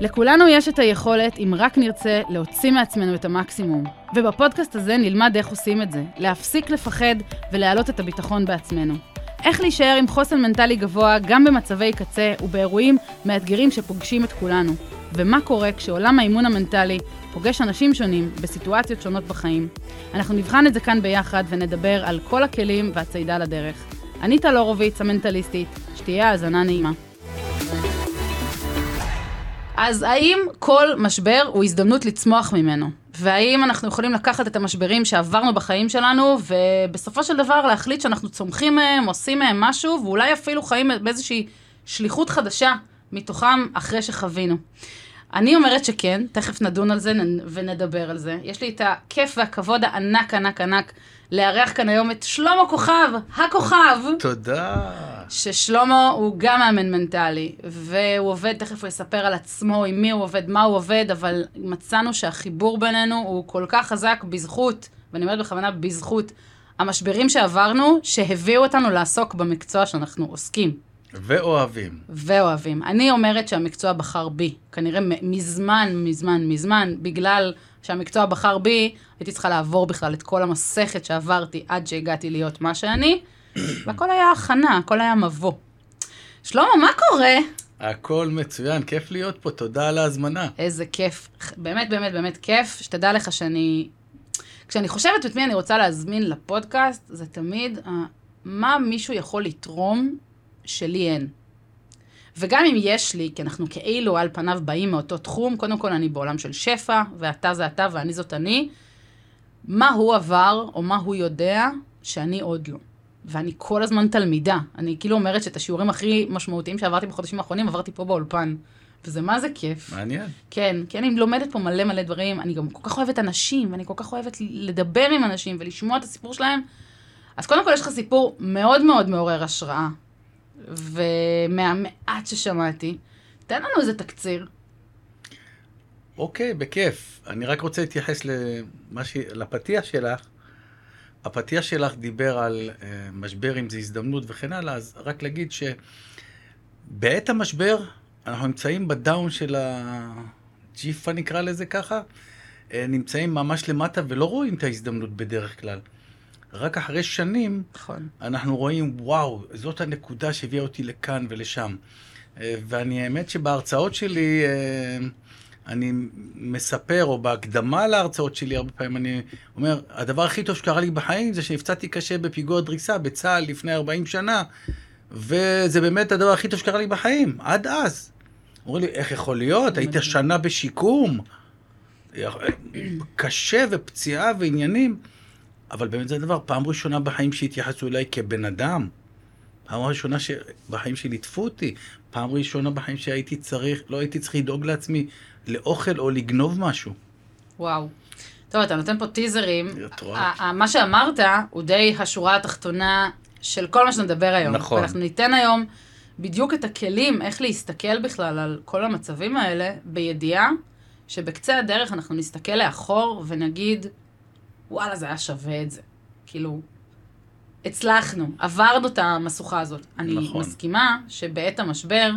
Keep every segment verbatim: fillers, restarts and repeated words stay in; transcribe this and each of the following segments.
לכולנו יש את היכולת, אם רק נרצה, להוציא מעצמנו את המקסימום. ובפודקאסט הזה נלמד איך עושים את זה, להפסיק לפחד ולהעלות את הביטחון בעצמנו. איך להישאר עם חוסן מנטלי גבוה גם במצבי קצה ובאירועים מאתגרים שפוגשים את כולנו. ומה קורה כשעולם האימון המנטלי פוגש אנשים שונים בסיטואציות שונות בחיים. אנחנו נבחן את זה כאן ביחד ונדבר על כל הכלים והצעידה לדרך. אני טל הורוביץ, המנטליסטית, שתהיה האזנה נעימה. אז האם כל משבר הוא הזדמנות לצמוח ממנו? והאם אנחנו יכולים לקחת את המשברים שעברנו בחיים שלנו, ובסופו של דבר להחליט שאנחנו צומחים מהם, עושים מהם משהו, ואולי אפילו חיים באיזושהי שליחות חדשה מתוכם אחרי שחווינו? אני אומרת שכן, תכף נדון על זה ונדבר על זה. יש לי את הכיף והכבוד הענק, ענק, ענק, לארח כאן היום את שלמה כוכב, הכוכב. תודה. ששלמה הוא גם מאמן מנטלי, והוא עובד, תכף הוא יספר על עצמו, עם מי הוא עובד, מה הוא עובד, אבל מצאנו שהחיבור בינינו הוא כל כך חזק בזכות, ואני אומרת בכוונה בזכות, המשברים שעברנו, שהביאו אותנו לעסוק במקצוע שאנחנו עוסקים. ואוהבים. ואוהבים. אני אומרת שהמקצוע בחר בי. כנראה מזמן, מזמן, מזמן, בגלל שהמקצוע בחר בי, הייתי צריכה לעבור בכלל את כל המסכת שעברתי עד שהגעתי להיות מה שאני, והכל היה הכנה, הכל היה מבוא. שלמה, מה קורה? הכל מצוין, כיף להיות פה, תודה על ההזמנה. איזה כיף, באמת, באמת, באמת כיף, שתדע לך שאני, כשאני חושבת את מי אני רוצה להזמין לפודקאסט, זה תמיד, מה מישהו יכול לתרום שלי אין. וגם אם יש לי, כי אנחנו כאילו על פניו באים מאותו תחום, קודם כל אני בעולם של שפע, ואתה זה אתה ואני זאת אני, מה הוא עבר או מה הוא יודע שאני עוד לא. ואני כל הזמן תלמידה. אני כאילו אומרת שאת השיעורים הכי משמעותיים שעברתי בחודשים האחרונים, עברתי פה באולפן. וזה מה זה כיף. מעניין. כן, כי אני לומדת פה מלא מלא דברים, אני גם כל כך אוהבת אנשים, ואני כל כך אוהבת לדבר עם אנשים ולשמוע את הסיפור שלהם. אז קודם כל יש לך סיפור מאוד מאוד מעורר השראה. ומהמעט ששמעתי, תן לנו איזה תקציר. אוקיי, בכיף. אני רק רוצה להתייחס לפתיח שלך. הפתיח שלך דיבר על משבר, אם זה הזדמנות וכן הלאה, אז רק להגיד שבעת המשבר, אנחנו נמצאים בדאון של הג'יפה, נקרא לזה ככה, נמצאים ממש למטה ולא רואים את ההזדמנות בדרך כלל. רק אחרי שנים, נכון. אנחנו רואים, וואו, זאת הנקודה שהביאה אותי לכאן ולשם. ואני האמת שבהרצאות שלי, אני מספר, או בהקדמה להרצאות שלי, הרבה פעמים אני אומר, הדבר הכי טוב שקרה לי בחיים, זה שנפצעתי קשה בפיגוע דריסה, בצהל לפני ארבעים שנה, וזה באמת הדבר הכי טוב שקרה לי בחיים, עד אז. אומרים לי, איך יכול להיות? היית שנה בשיקום, קשה ופציעה ועניינים, אבל באמת זה דבר, פעם ראשונה בחיים שהתייחסו אליי כבן אדם, פעם ראשונה ש... בחיים שליטפו אותי, פעם ראשונה בחיים שהייתי צריך, לא הייתי צריך לדאוג לעצמי לאוכל או לגנוב משהו. וואו. טוב, אתה נותן פה טיזרים. מה שאמרת הוא די השורה התחתונה של כל מה שנדבר היום. נכון. ואנחנו ניתן היום בדיוק את הכלים, איך להסתכל בכלל על כל המצבים האלה, בידיעה שבקצה הדרך אנחנו נסתכל לאחור ונגיד, וואלה, זה היה שווה את זה. כאילו, הצלחנו, עברנו את המסוכה הזאת. אני נכון. מסכימה שבעת המשבר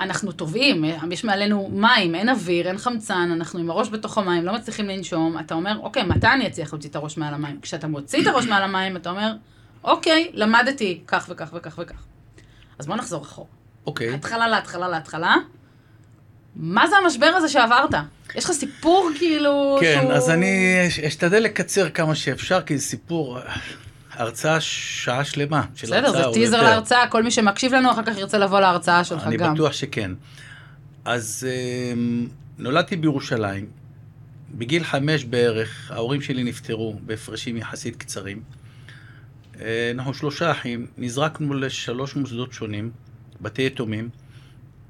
אנחנו טובעים, יש מעלינו מים, אין אוויר, אין חמצן, אנחנו עם הראש בתוך המים, לא מצליחים לנשום. אתה אומר, אוקיי, מתי אני אצליח להוציא את הראש מעל המים? כשאתה מוציא את הראש מעל המים, אתה אומר, אוקיי, למדתי כך וכך וכך וכך. אז בוא נחזור אחורה. אוקיי. התחלה להתחלה להתחלה. מה זה המשבר הזה שעברת? יש לך סיפור כאילו... כן, שהוא... אז אני אשתדל לקצר כמה שאפשר, כי זה סיפור, הרצאה שעה שלמה. בסדר, זה טיזר להרצאה, כל מי שמקשיב לנו אחר כך ירצה לבוא להרצאה שלך אני גם. אני בטוח שכן. אז נולדתי בירושלים, בגיל חמש בערך, ההורים שלי נפטרו בהפרשים יחסית קצרים. אנחנו שלושה אחים, נזרקנו לשלוש מוסדות שונים, בתי יתומים,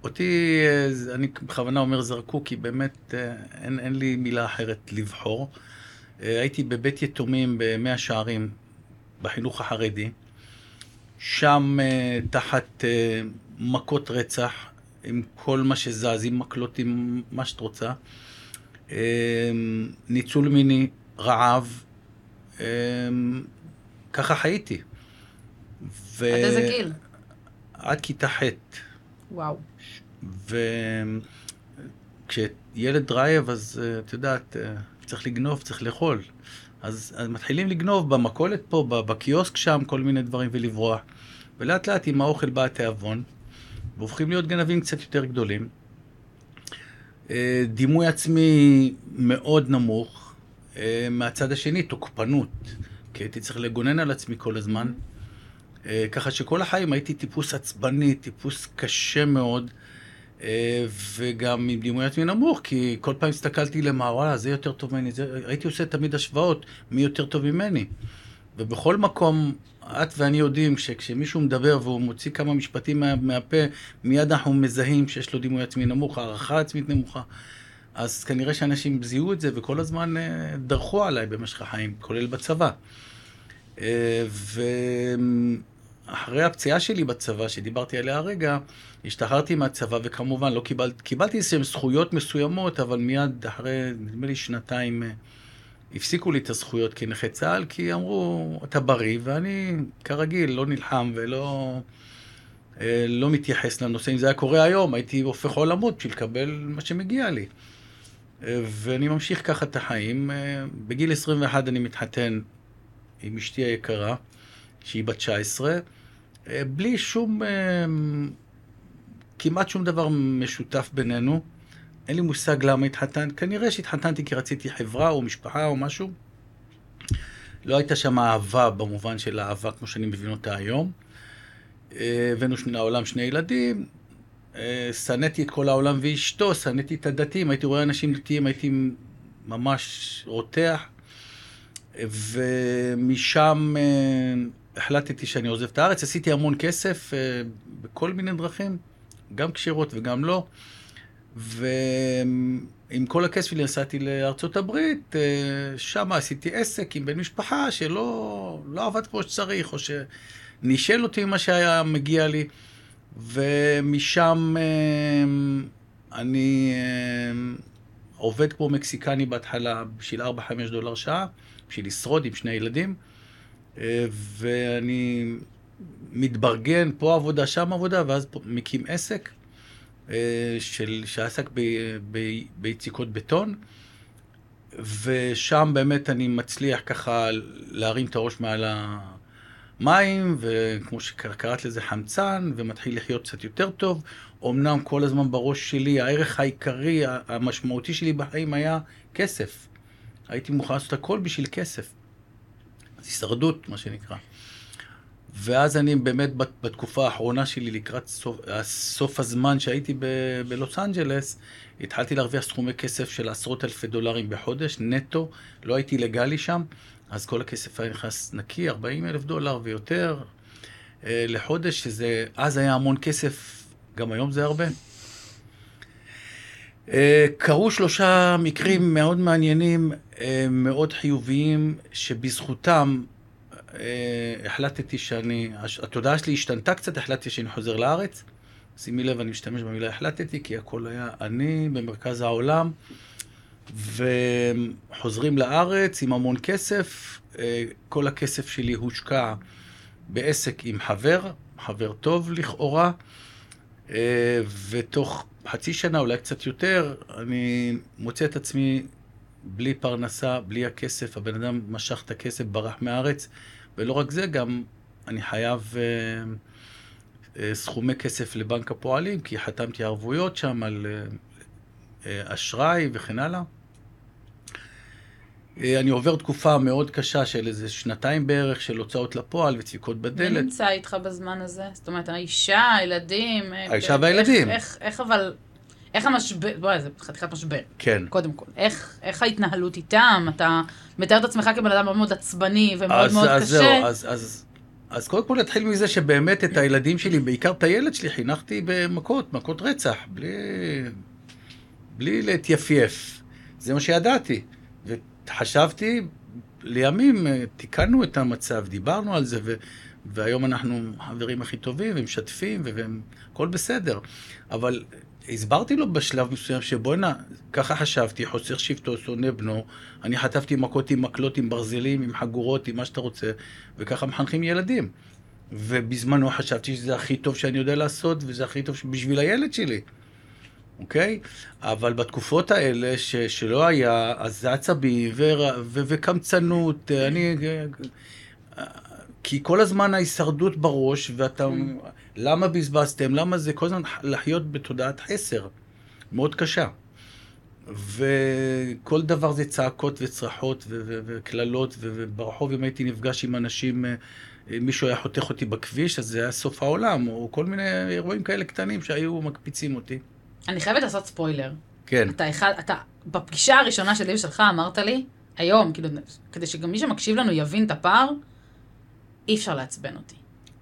אותי, אני בכוונה אומר זרקו, כי באמת אין, אין לי מילה אחרת לבחור. הייתי בבית יתומים במאה שערים, בחינוך החרדי. שם תחת מכות רצח, עם כל מה שזז, עם מקלות, עם מה שאת רוצה. ניצול מיני, רעב. ככה חייתי. ו... עד איזה גיל? עד כיתה ח'. וואו. כשילד רעב, אז את יודעת, צריך לגנוב, צריך לאכול. אז, אז מתחילים לגנוב במכולת פה, בקיוסק שם, כל מיני דברים ולברוע. ולאט לאט עם האוכל בא התיאבון, והופכים להיות גנבים קצת יותר גדולים. דימוי עצמי מאוד נמוך, מהצד השני תוקפנות, כי הייתי צריך לגונן על עצמי כל הזמן. ככה שכל החיים הייתי טיפוס עצבני, טיפוס קשה מאוד, וגם עם דימוי עצמי נמוך, כי כל פעם הסתכלתי למעלה, זה יותר טוב ממני, זה... הייתי עושה תמיד השוואות, מי יותר טוב ממני. ובכל מקום, את ואני יודעים שכשמישהו מדבר והוא מוציא כמה משפטים מה, מהפה, מיד אנחנו מזהים שיש לו דימוי עצמי נמוך, הערכה עצמית נמוכה. אז כנראה שאנשים זיהו את זה, וכל הזמן דרכו עליי במשך החיים, כולל בצבא. ואחרי הפציעה שלי בצבא, שדיברתי עליה הרגע, השתחררתי מהצבא, וכמובן לא קיבל... קיבלתי איזשהם זכויות מסוימות, אבל מיד אחרי, נדמה לי, שנתיים... הפסיקו לי את הזכויות כנכה צה"ל, כי אמרו, אתה בריא, ואני כרגיל לא נלחם ולא לא מתייחס לנושא. אם זה היה קורה היום, הייתי הופך עולמות בשביל לקבל מה שמגיע לי. ואני ממשיך ככה את החיים. בגיל עשרים ואחת אני מתחתן עם אשתי היקרה, שהיא בת תשע עשרה, בלי שום, כמעט שום דבר משותף בינינו. אין לי מושג למה התחתן, כנראה שהתחתנתי כי רציתי חברה או משפחה או משהו. לא הייתה שם אהבה במובן של אהבה כמו שאני מבין אותה היום. הבאנו לעולם שני ילדים, סניתי את כל העולם ואשתו, סניתי את הדתיים, הייתי רואה אנשים דתיים, הייתי ממש רותח. ומשם החלטתי שאני עוזב את הארץ, עשיתי המון כסף בכל מיני דרכים, גם קשירות וגם לא. ועם כל הכסף נסעתי לארצות הברית, שם עשיתי עסק עם בן משפחה שלא לא עבד כמו שצריך, או שנישל אותי מה שהיה מגיע לי, ומשם אני עובד כמו מקסיקני בהתחלה בשביל ארבע עד חמש דולר שעה, בשביל לשרוד עם שני ילדים, ואני מתברגן פה עבודה, שם עבודה, ואז מקים עסק. של שעסק ביציקות בטון, ושם באמת אני מצליח ככה להרים את הראש מעל המים, וכמו שקראת לזה חמצן, ומתחיל לחיות קצת יותר טוב. אמנם כל הזמן בראש שלי, הערך העיקרי, המשמעותי שלי בחיים היה כסף. הייתי מוכן לעשות הכל בשביל כסף. אז הישרדות, מה שנקרא. ואז אני באמת בתקופה האחרונה שלי, לקראת סוף, סוף הזמן שהייתי ב, בלוס אנג'לס, התחלתי להרוויח סכומי כסף של עשרות אלפי דולרים בחודש, נטו, לא הייתי לגלי שם, אז כל הכסף היה נכנס נקי, ארבעים אלף דולר ויותר אה, לחודש, שזה, אז היה המון כסף, גם היום זה הרבה. אה, קרו שלושה מקרים מאוד מעניינים, אה, מאוד חיוביים, שבזכותם, Uh, החלטתי שאני, התודעה שלי השתנתה קצת, החלטתי שאני חוזר לארץ. שימי לב, אני משתמש במילה החלטתי, כי הכל היה אני במרכז העולם, וחוזרים לארץ עם המון כסף. Uh, כל הכסף שלי הושקע בעסק עם חבר, חבר טוב לכאורה, uh, ותוך חצי שנה, אולי קצת יותר, אני מוצא את עצמי בלי פרנסה, בלי הכסף. הבן אדם משך את הכסף, ברח מהארץ. ולא רק זה, גם אני חייב אה, אה, סכומי כסף לבנק הפועלים, כי חתמתי ערבויות שם על אה, אה, אשראי וכן הלאה. אה, אני עובר תקופה מאוד קשה של איזה שנתיים בערך, של הוצאות לפועל וצפיקות בדלת. מי נמצא איתך בזמן הזה? זאת אומרת, האישה, הילדים... האישה והילדים. איך, איך, איך אבל... איך המשבר, בואי, זה חתיכת משבר. כן. קודם כל. איך, איך ההתנהלות איתם? אתה מתאר את עצמך כבן אדם מאוד עצבני ומאוד אז, מאוד אז קשה. זהו, אז זהו, אז, אז קודם כל נתחיל מזה שבאמת את הילדים שלי, בעיקר את הילד שלי, חינכתי במכות, מכות רצח, בלי, בלי להתייפייף. זה מה שידעתי. וחשבתי, לימים תיקנו את המצב, דיברנו על זה, ו... והיום אנחנו חברים הכי טובים, והם שתפים, והם... הכל בסדר. אבל... הסברתי לו בשלב מסוים שבו הנה, ככה חשבתי, חוסר שבטו, שונא בנו, אני חטפתי מכות עם מקלות, עם ברזלים, עם חגורות, עם מה שאתה רוצה, וככה מחנכים ילדים. ובזמנו חשבתי שזה הכי טוב שאני יודע לעשות, וזה הכי טוב בשביל הילד שלי. אוקיי? אבל בתקופות האלה ש, שלא היה, אז זה עצבי ו, ו, וקמצנות, אני... כי כל הזמן ההישרדות בראש, ואתה... למה בזבזתם? למה זה כל הזמן לחיות בתודעת חסר? מאוד קשה. וכל דבר זה צעקות וצרחות וכללות, וברחוב אם הייתי נפגש עם אנשים, מישהו היה חותך אותי בכביש, אז זה היה סוף העולם, או כל מיני אירועים כאלה קטנים שהיו מקפיצים אותי. אני חייבת לעשות ספוילר. כן. אתה אחד, אתה, בפגישה הראשונה שלי ושלך אמרת לי, היום, כאילו, כדי שגם מי שמקשיב לנו יבין את הפער, אי אפשר לעצבן אותי.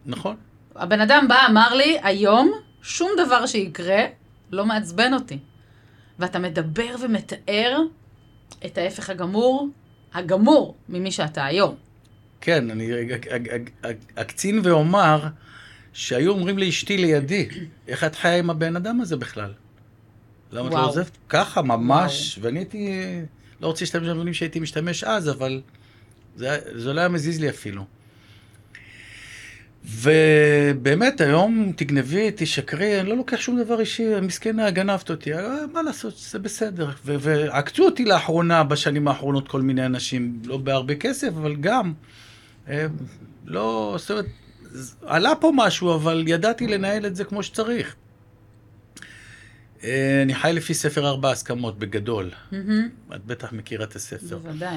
נכון. הבן אדם בא, אמר לי, היום שום דבר שיקרה לא מעצבן אותי. ואתה מדבר ומתאר את ההפך הגמור, הגמור ממי שאתה היום. כן, אני אקצין ואומר שהיו אומרים לאשתי לידי, איך את חיה עם הבן אדם הזה בכלל? למה את לא עוזבת? ככה, ממש, ואני הייתי, לא רוצה להשתמש במילים שהייתי משתמש אז, אבל זה לא היה מזיז לי אפילו. ובאמת היום תגנבי, תשקרי, אני לא לוקח שום דבר אישי, המסכנה גנבת אותי, מה לעשות, זה בסדר. ועקצו אותי לאחרונה, בשנים האחרונות, כל מיני אנשים, לא בהרבה כסף, אבל גם, לא, זאת אומרת, עלה פה משהו, אבל ידעתי לנהל את זה כמו שצריך. אני חי לפי ספר ארבע הסכמות, בגדול. את בטח מכירה את הספר. בוודאי.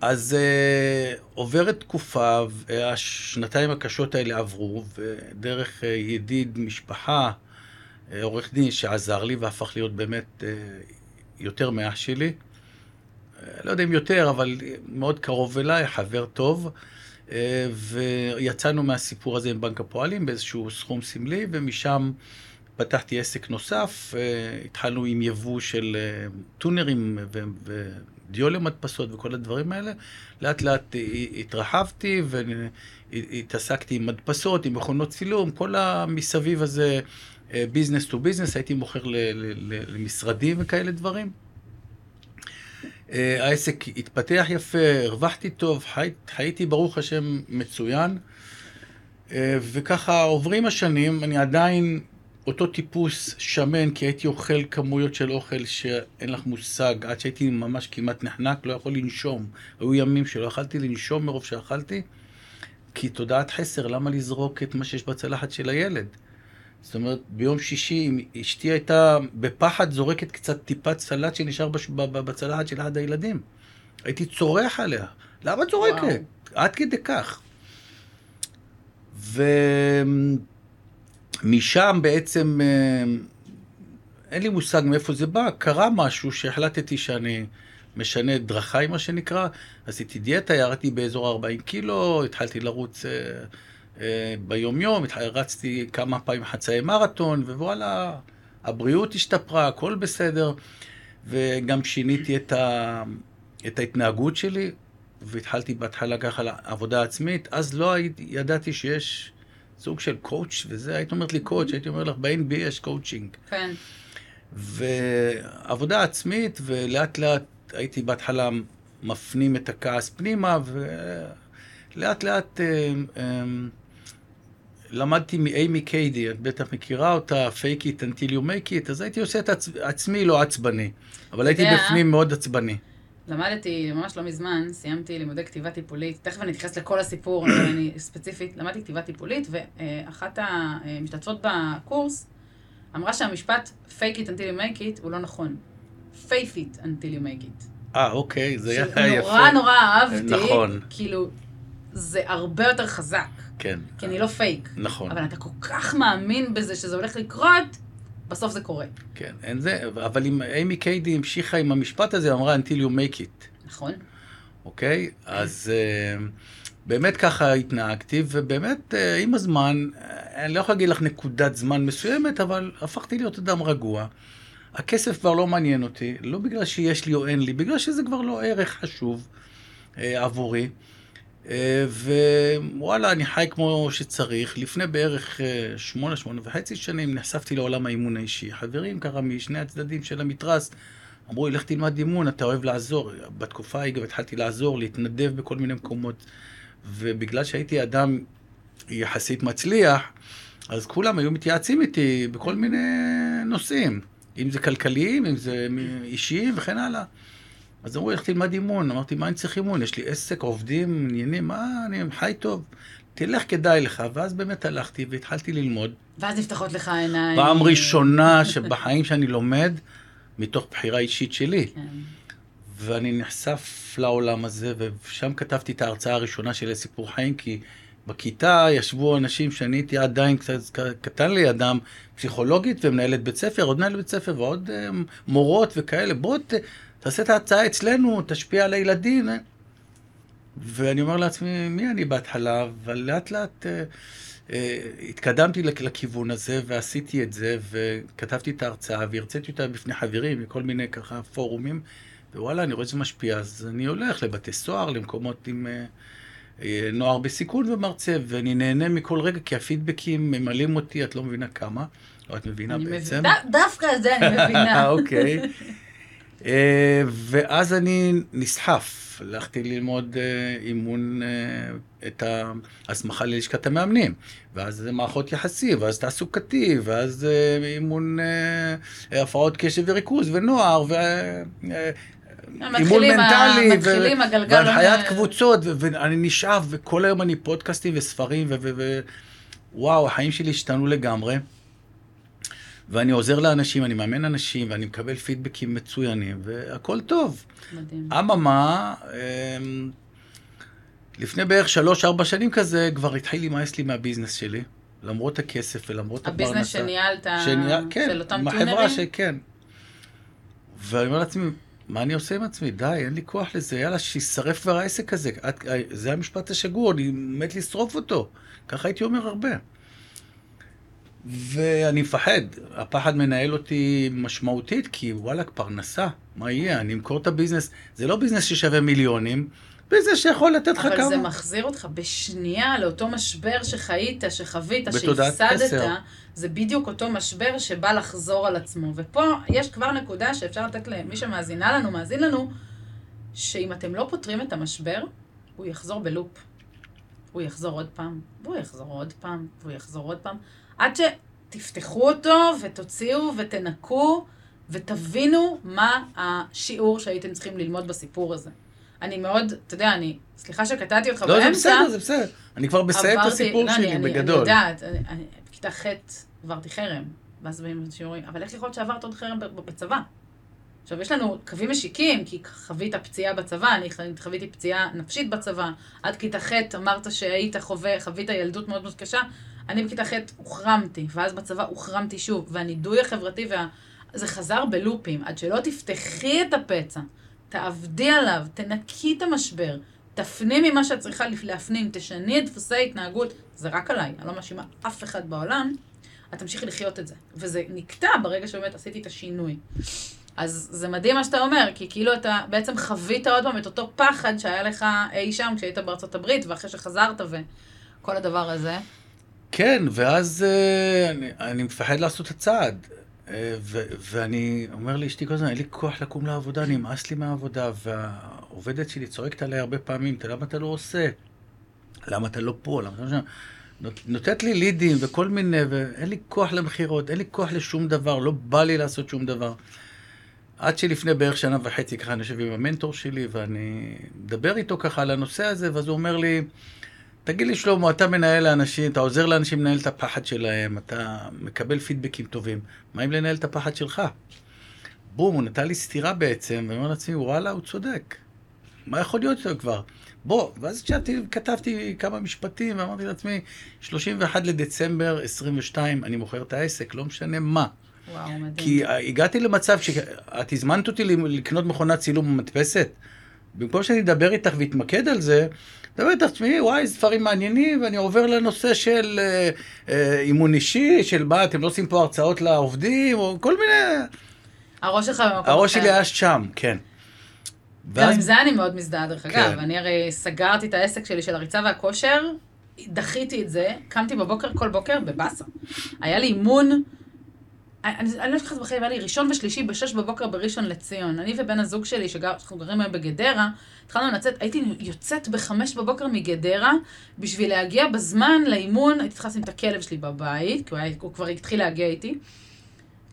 אז uh, עוברת תקופה, השנתיים הקשות האלה עברו, ודרך uh, ידיד משפחה, uh, עורך דין שעזר לי והפך להיות באמת uh, יותר מאח שלי, uh, לא יודע אם יותר, אבל מאוד קרוב אליי, חבר טוב, uh, ויצאנו מהסיפור הזה עם בנק הפועלים באיזשהו סכום סמלי, ומשם פתחתי עסק נוסף, uh, התחלנו עם יבוא של uh, טונרים ו... ו- דיו למדפסות וכל הדברים האלה, לאט לאט התרחבתי והתעסקתי עם מדפסות, עם מכונות צילום, כל המסביב הזה, ביזנס טו ביזנס, הייתי מוכר למשרדים וכאלה דברים. העסק התפתח יפה, הרווחתי טוב, חייתי ברוך השם מצוין, וככה עוברים השנים, אני עדיין אותו טיפוס שמן, כי הייתי אוכל כמויות של אוכל שאין לך מושג, עד שהייתי ממש כמעט נחנק, לא יכול לנשום. היו ימים שלא אכלתי לנשום מרוב שאכלתי, כי תודעת חסר, למה לזרוק את מה שיש בצלחת של הילד? זאת אומרת, ביום שישי, אם אשתי הייתה בפחד זורקת קצת טיפת סלט שנשאר בצלחת של אחד הילדים. הייתי צורח עליה. למה צורקת? עד כדי כך. ו... משם בעצם, אין לי מושג מאיפה זה בא, קרה משהו שהחלטתי שאני משנה דרכי, מה שנקרא, עשיתי דיאטה, ירדתי באזור ארבעים קילו, התחלתי לרוץ ביום יום, רצתי כמה פעמים חצאי מרתון, ווואלה, הבריאות השתפרה, הכל בסדר, וגם שיניתי את, ה... את ההתנהגות שלי, והתחלתי בהתחלה ככה לעבודה עצמית, אז לא ידעתי שיש... סוג של קואוץ' וזה, היית אומרת לי קואוץ', הייתי אומר לך, ב-אן בי איי יש קואוצ'ינג. כן. ועבודה עצמית, ולאט לאט הייתי בהתחלה מפנים את הכעס פנימה, ולאט לאט אמ, אמ, למדתי מאימי קיידי, את בטח מכירה אותה, fake it until you make it, אז הייתי עושה את עצ... עצמי לא עצבני, אבל הייתי בפנים מאוד עצבני. למדתי, ממש לא מזמן, סיימתי לימודי כתיבה טיפולית, תכף אני אתייחס לכל הסיפור, אבל אני ספציפית, למדתי כתיבה טיפולית, ואחת המשתתפות בקורס אמרה שהמשפט fake it until you make it הוא לא נכון. faith it until you make it. אה, אוקיי, זה יפה. שנורא נורא אהבתי, נכון. כאילו, זה הרבה יותר חזק. כן. כי אני לא פייק. נכון. אבל אתה כל כך מאמין בזה שזה הולך לקרות, בסוף זה קורה. כן, אין זה, אבל אם אימי קיידי המשיכה עם המשפט הזה, אמרה, until you make it. נכון. אוקיי? אז באמת ככה התנהגתי, ובאמת עם הזמן, אני לא יכול להגיד לך נקודת זמן מסוימת, אבל הפכתי להיות אדם רגוע. הכסף כבר לא מעניין אותי, לא בגלל שיש לי או אין לי, בגלל שזה כבר לא ערך חשוב עבורי. ווואלה, אני חי כמו שצריך. לפני בערך שמונה, שמונה וחצי שנים נחשפתי לעולם האימון האישי. חברים ככה משני הצדדים של המתרס אמרו, לך תלמד אימון, אתה אוהב לעזור. בתקופה ההיא גם התחלתי לעזור, להתנדב בכל מיני מקומות. ובגלל שהייתי אדם יחסית מצליח, אז כולם היו מתייעצים איתי בכל מיני נושאים. אם זה כלכליים, אם זה אישי וכן הלאה. אז אמרו, הלכתי ללמד אימון, אמרתי, מה אני צריך אימון? יש לי עסק, עובדים, עניינים, מה, אני חי טוב. תלך, כדאי לך. ואז באמת הלכתי והתחלתי ללמוד. ואז נפתחות לך עיניים. פעם ראשונה שבחיים שאני לומד, מתוך בחירה אישית שלי. כן. ואני נחשף לעולם הזה, ושם כתבתי את ההרצאה הראשונה שלי לסיפור חיים, כי בכיתה ישבו אנשים שאני הייתי עדיין קטן לידם, פסיכולוגית ומנהלת בית ספר, עוד מנהלת בית ספר ועוד מורות וכאלה, בוא ת, תעשה את ההצעה אצלנו, תשפיע על הילדים. ואני אומר לעצמי, מי אני בהתחלה? אבל לאט לאט אה, אה, התקדמתי לכיוון הזה ועשיתי את זה, וכתבתי את ההרצאה והרציתי אותה בפני חברים וכל מיני ככה פורומים, ווואלה, אני רואה שזה משפיע, אז אני הולך לבתי סוהר, למקומות עם אה, אה, נוער בסיכון ומרצה, ואני נהנה מכל רגע, כי הפידבקים ממלאים אותי, את לא מבינה כמה, או את מבינה בעצם. מב... ד... דווקא את זה אני מבינה. אוקיי. Uh, ואז אני נסחף, הלכתי ללמוד uh, אימון, uh, את ההסמכה ללשכת המאמנים, ואז מערכות יחסי, ואז תעסוקתי, ואז uh, אימון uh, הפרעות קשב וריכוז ונוער, ואימון uh, מנטלי, ה... ו... והנחיית ו... קבוצות, ו... ואני נשאף, וכל היום אני פודקאסטים וספרים, ווואו, ו... ו... החיים שלי השתנו לגמרי. ואני עוזר לאנשים, אני מאמן אנשים, ואני מקבל פידבקים מצוינים, והכל טוב. מדהים. אממה, לפני בערך שלוש, ארבע שנים כזה, כבר התחיל להימאס לי מהביזנס שלי, למרות הכסף ולמרות הפרנסה. הביזנס שניהלת של אותם טיונרים? כן, מהחברה שכן. ואני אומר לעצמי, מה אני עושה עם עצמי? די, אין לי כוח לזה, יאללה, שישרף כבר העסק הזה. זה המשפט השגור, אני מת לשרוף אותו. ככה הייתי אומר הרבה. ואני מפחד, הפחד מנהל אותי משמעותית, כי וואלה, פרנסה, מה יהיה? אני אמכור את הביזנס, זה לא ביזנס ששווה מיליונים, ביזנס שיכול לתת לך כמה. אבל זה מחזיר אותך בשנייה לאותו משבר שחיית, שחווית, שהפסדת, זה בדיוק אותו משבר שבא לחזור על עצמו. ופה יש כבר נקודה שאפשר לתת למי שמאזינה לנו, מאזין לנו, שאם אתם לא פותרים את המשבר, הוא יחזור בלופ. הוא יחזור עוד פעם, והוא יחזור עוד פעם, והוא יחזור עוד פעם. עד שתפתחו אותו ותוציאו ותנקו ותבינו מה השיעור שהייתם צריכים ללמוד בסיפור הזה. אני מאוד, אתה יודע, אני, סליחה שקטעתי אותך באמצע. לא, זה בסדר, זה בסדר. אני כבר בסיים את הסיפור שלי בגדול. אני יודעת, בכיתה ח' עברתי חרם, ואז באים שיעורים, אבל איך יכול להיות שעברת עוד חרם בצבא? עכשיו, יש לנו קווים משיקים, כי חווית פציעה בצבא, אני חוויתי פציעה נפשית בצבא, עד כיתה ח' אמרת שהיית חווה, חווית ילדות מאוד מאוד קשה, אני בכיתה ח' הוחרמתי, ואז בצבא הוחרמתי שוב, והנידוי החברתי, וה... זה חזר בלופים, עד שלא תפתחי את הפצע, תעבדי עליו, תנקי את המשבר, תפנימי מה שאת צריכה להפנים, תשני את דפוסי ההתנהגות, זה רק עליי, אני לא מאשימה אף אחד בעולם, את תמשיכי לחיות את זה, וזה נקטע ברגע שבאמת עשיתי את השינוי. אז זה מדהים מה שאתה אומר, כי כאילו אתה בעצם חווית עוד פעם את אותו פחד שהיה לך אי שם כשהיית בארצות הברית, ואחרי שחזרת וכל הדבר הזה. כן, ואז uh, אני, אני מפחד לעשות הצעד, uh, ו- ואני אומר לאשתי כל הזמן, אין לי כוח לקום לעבודה, נמאס לי מהעבודה, והעובדת שלי צורקת עליי הרבה פעמים, למה אתה לא עושה? למה אתה לא פה? למה אתה לא שם? נותנת לי לידים וכל מיני, ואין לי כוח למחירות, אין לי כוח לשום דבר, לא בא לי לעשות שום דבר. עד שלפני בערך שנה וחצי ככה אני יושב עם המנטור שלי, ואני מדבר איתו ככה על הנושא הזה, ואז הוא אומר לי, תגיד לי שלמה, אתה מנהל לאנשים, אתה עוזר לאנשים לנהל את הפחד שלהם, אתה מקבל פידבקים טובים, מה אם לנהל את הפחד שלך? בום, הוא נתן לי סתירה בעצם, ואני אומר לעצמי, וואלה, הוא צודק. מה יכול להיות יותר כבר? בוא, ואז כתבתי כמה משפטים, ואמרתי לעצמי, שלושים ואחד לדצמבר עשרים ושתיים, אני מוכר את העסק, לא משנה מה. וואו, מדהים. כי הגעתי למצב שאת הזמנת אותי לקנות מכונת צילום במדפסת, במקום שאני אדבר איתך והתמקד על זה, דבר איתך, תשמעי, וואי, ספרים מעניינים, ואני עובר לנושא של אה, אה, אימון אישי, של מה, אתם לא עושים פה הרצאות לעובדים, או כל מיני... הראש שלך במקום אחר. הראש שלי היה שם, כן. גם עם זה אני מאוד מזדהה, דרך אגב. אני הרי סגרתי את העסק שלי של הריצה והכושר, דחיתי את זה, קמתי בבוקר, כל בוקר, בבאסה. היה לי אימון... אני, אני לא שכחת בחיים, היה לי ראשון ושלישי בשש בבוקר בראשון לציון. אני ובן הזוג שלי, שאנחנו גרים היום בגדרה, התחלנו לצאת, הייתי יוצאת בחמש בבוקר מגדרה, בשביל להגיע בזמן לאימון, הייתי צריכה לשים את הכלב שלי בבית, כי הוא, היה, הוא כבר התחיל להגיע איתי,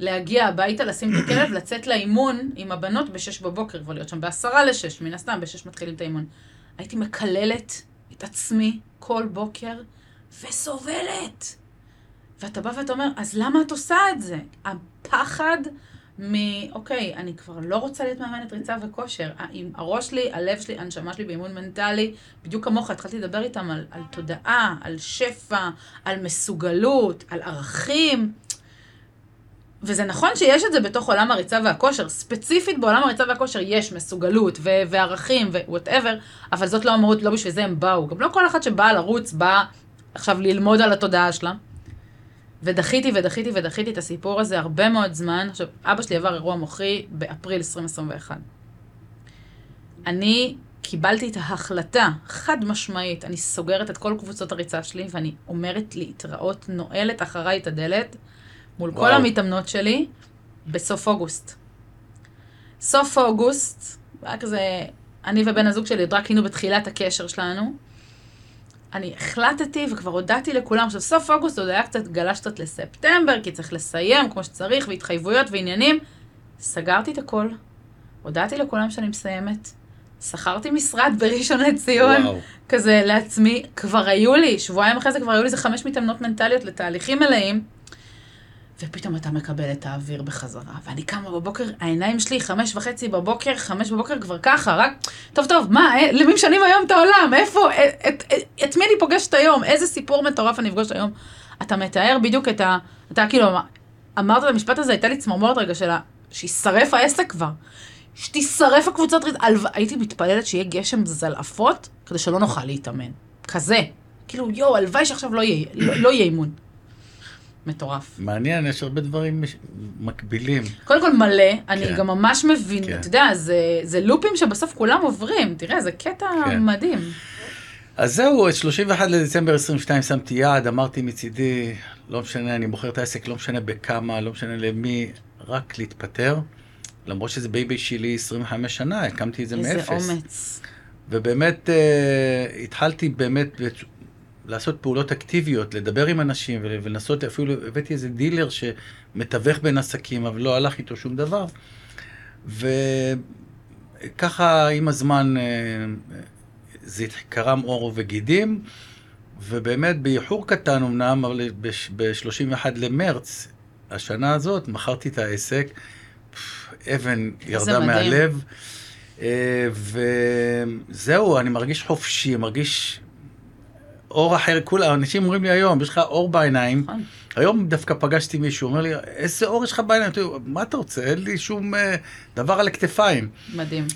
להגיע הביתה, לשים את הכלב, לצאת לאימון עם הבנות בשש בבוקר, ולהיות שם בעשרה לשש, מן הסתם, בשש מתחילים את האימון. הייתי מקללת את עצמי כל בוקר, וסובלת. ואתה בא ואתה אומר, אז למה את עושה את זה? הפחד מ- אוקיי, אני כבר לא רוצה להיות מאמנת ריצה וכושר. הראש שלי, הלב שלי, הנשמה שלי באימון מנטלי, בדיוק כמוך, התחלתי לדבר איתם על, על תודעה, על שפע, על מסוגלות, על ערכים. וזה נכון שיש את זה בתוך עולם הריצה והכושר. ספציפית בעולם הריצה והכושר יש מסוגלות ו- וערכים ו-whatever, אבל זאת לא אמרות, לא בשביל זה הם באו. גם לא כל אחד שבא לרוץ, בא עכשיו ללמוד על התודעה שלה. ודחיתי ודחיתי ודחיתי את הסיפור הזה הרבה מאוד זמן. עכשיו, אבא שלי עבר אירוע מוחי באפריל עשרים עשרים ואחת. אני קיבלתי את ההחלטה חד משמעית, אני סוגרת את כל קבוצות הריצה שלי, ואני אומרת להתראות, נועלת אחריי את הדלת, מול וואו. כל המתאמנות שלי, בסוף אוגוסט. סוף אוגוסט, רק זה, אני ובן הזוג שלי עוד רק היינו בתחילת הקשר שלנו, אני החלטתי וכבר הודעתי לכולם, עכשיו סוף אוגוסט עוד היה קצת גלשת לספטמבר, כי צריך לסיים כמו שצריך, והתחייבויות ועניינים. סגרתי את הכל, הודעתי לכולם שאני מסיימת, שכרתי משרד בראשון לציון, וואו. כזה לעצמי, כבר היו לי, שבועיים אחרי זה כבר היו לי, זה חמש מתאמנות מנטליות לתהליכים מלאים, ופתאום אתה מקבל את האוויר בחזרה, ואני קמה בבוקר, העיניים שלי חמש וחצי בבוקר, חמש בבוקר כבר ככה, רק, טוב טוב, מה, למי משנים היום את העולם, איפה, את, את, את, את מי אני פוגשת היום, איזה סיפור מטורף אני אפגוש היום, אתה מתאר בדיוק את ה, אתה כאילו, אמרת במשפט הזה, הייתה לי צמרמורת רגע שלה, שישרף העסק כבר, שתישרף הקבוצות, הייתי מתפללת שיהיה גשם זלעפות, כדי שלא נוכל להתאמן, כזה, כאילו יו, הלוואי שעכשיו לא יהיה, לא, לא יהיה אימון. מטורף. מעניין, יש הרבה דברים מקבילים. קודם כל מלא, אני כן. גם ממש מבין, כן. אתה יודע, זה, זה לופים שבסוף כולם עוברים, תראה, זה קטע כן. מדהים. אז זהו, את שלושים ואחד לדצמבר עשרים ושתיים שמתי יד, אמרתי מצידי, לא משנה, אני מוכר את העסק, לא משנה בכמה, לא משנה למי, רק להתפטר, למרות שזה בייבי שלי עשרים וחמש שנה, הקמתי את זה מאפס. איזה אומץ. ובאמת, אה, התחלתי באמת... לעשות פעולות אקטיביות, לדבר עם אנשים ולנסות, אפילו הבאתי איזה דילר שמתווך בין עסקים, אבל לא הלך איתו שום דבר. וככה עם הזמן זה קרם אור וגידים, ובאמת באיחור קטן אמנם, אבל ב-שלושים ואחד למרץ השנה הזאת מכרתי את העסק, אבן ירדה מהלב, וזהו, אני מרגיש חופשי, מרגיש... אור אחר, כול, האנשים אומרים לי היום, יש לך אור בעיניים, היום דווקא פגשתי מישהו, אומר לי, איזה אור יש לך בעיניים? מה אתה רוצה? אין לי שום דבר על הכתפיים. מדהים.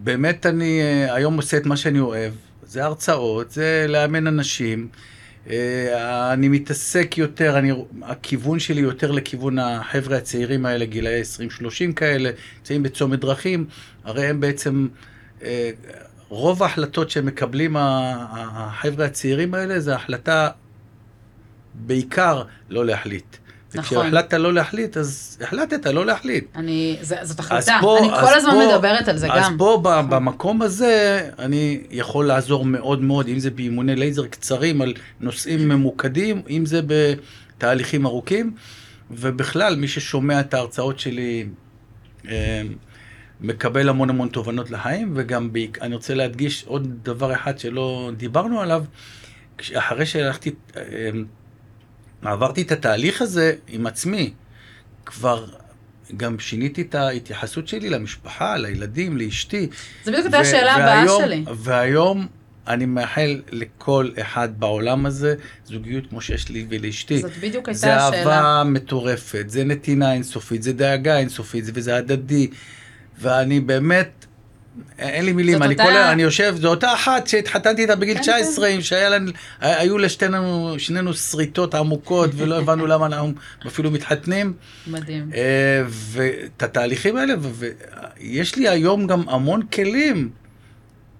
ובאמת אני היום עושה את מה שאני אוהב, זה הרצאות, זה לאמן אנשים, אני מתעסק יותר, אני, הכיוון שלי יותר לכיוון החבר'ה הצעירים האלה, גילאי עשרים שלושים כאלה, צעים בצומת דרכים, הרי הם בעצם... רוב ההחלטות שמקבלים החבר'ה הצעירים האלה, זה החלטה בעיקר לא להחליט. נכון. וכשהחלטת לא להחליט, אז החלטת לא להחליט. אני, זה, זאת החלטה. פה, אני כל הזמן פה, מדברת על זה אז גם. אז פה, נכון. במקום הזה, אני יכול לעזור מאוד מאוד, אם זה באימוני לייזר קצרים על נושאים ממוקדים, אם זה בתהליכים ארוכים, ובכלל, מי ששומע את ההרצאות שלי... מקבל המון המון תובנות לחיים, וגם בעיק, אני רוצה להדגיש עוד דבר אחד שלא דיברנו עליו, אחרי שהלכתי, עברתי את התהליך הזה עם עצמי, כבר גם שיניתי את ההתייחסות שלי למשפחה, לילדים, לאשתי. זה בדיוק הייתה השאלה הבאה שלי. והיום אני מאחל לכל אחד בעולם הזה, זוגיות כמו שיש לי ולאשתי. זאת בדיוק הייתה השאלה. זה אהבה מטורפת, זה נתינה אינסופית, זה דאגה אינסופית, וזה הדדי. ואני באמת, אין לי מילים, אני, אותה... כל, אני יושב, זו אותה אחת שהתחתנתי איתה בגיל תשע עשרה, שהיו לשתינו, שנינו שריטות עמוקות, ולא הבנו למה אנחנו אפילו מתחתנים. מדהים. ואת התהליכים האלה, ויש לי היום גם המון כלים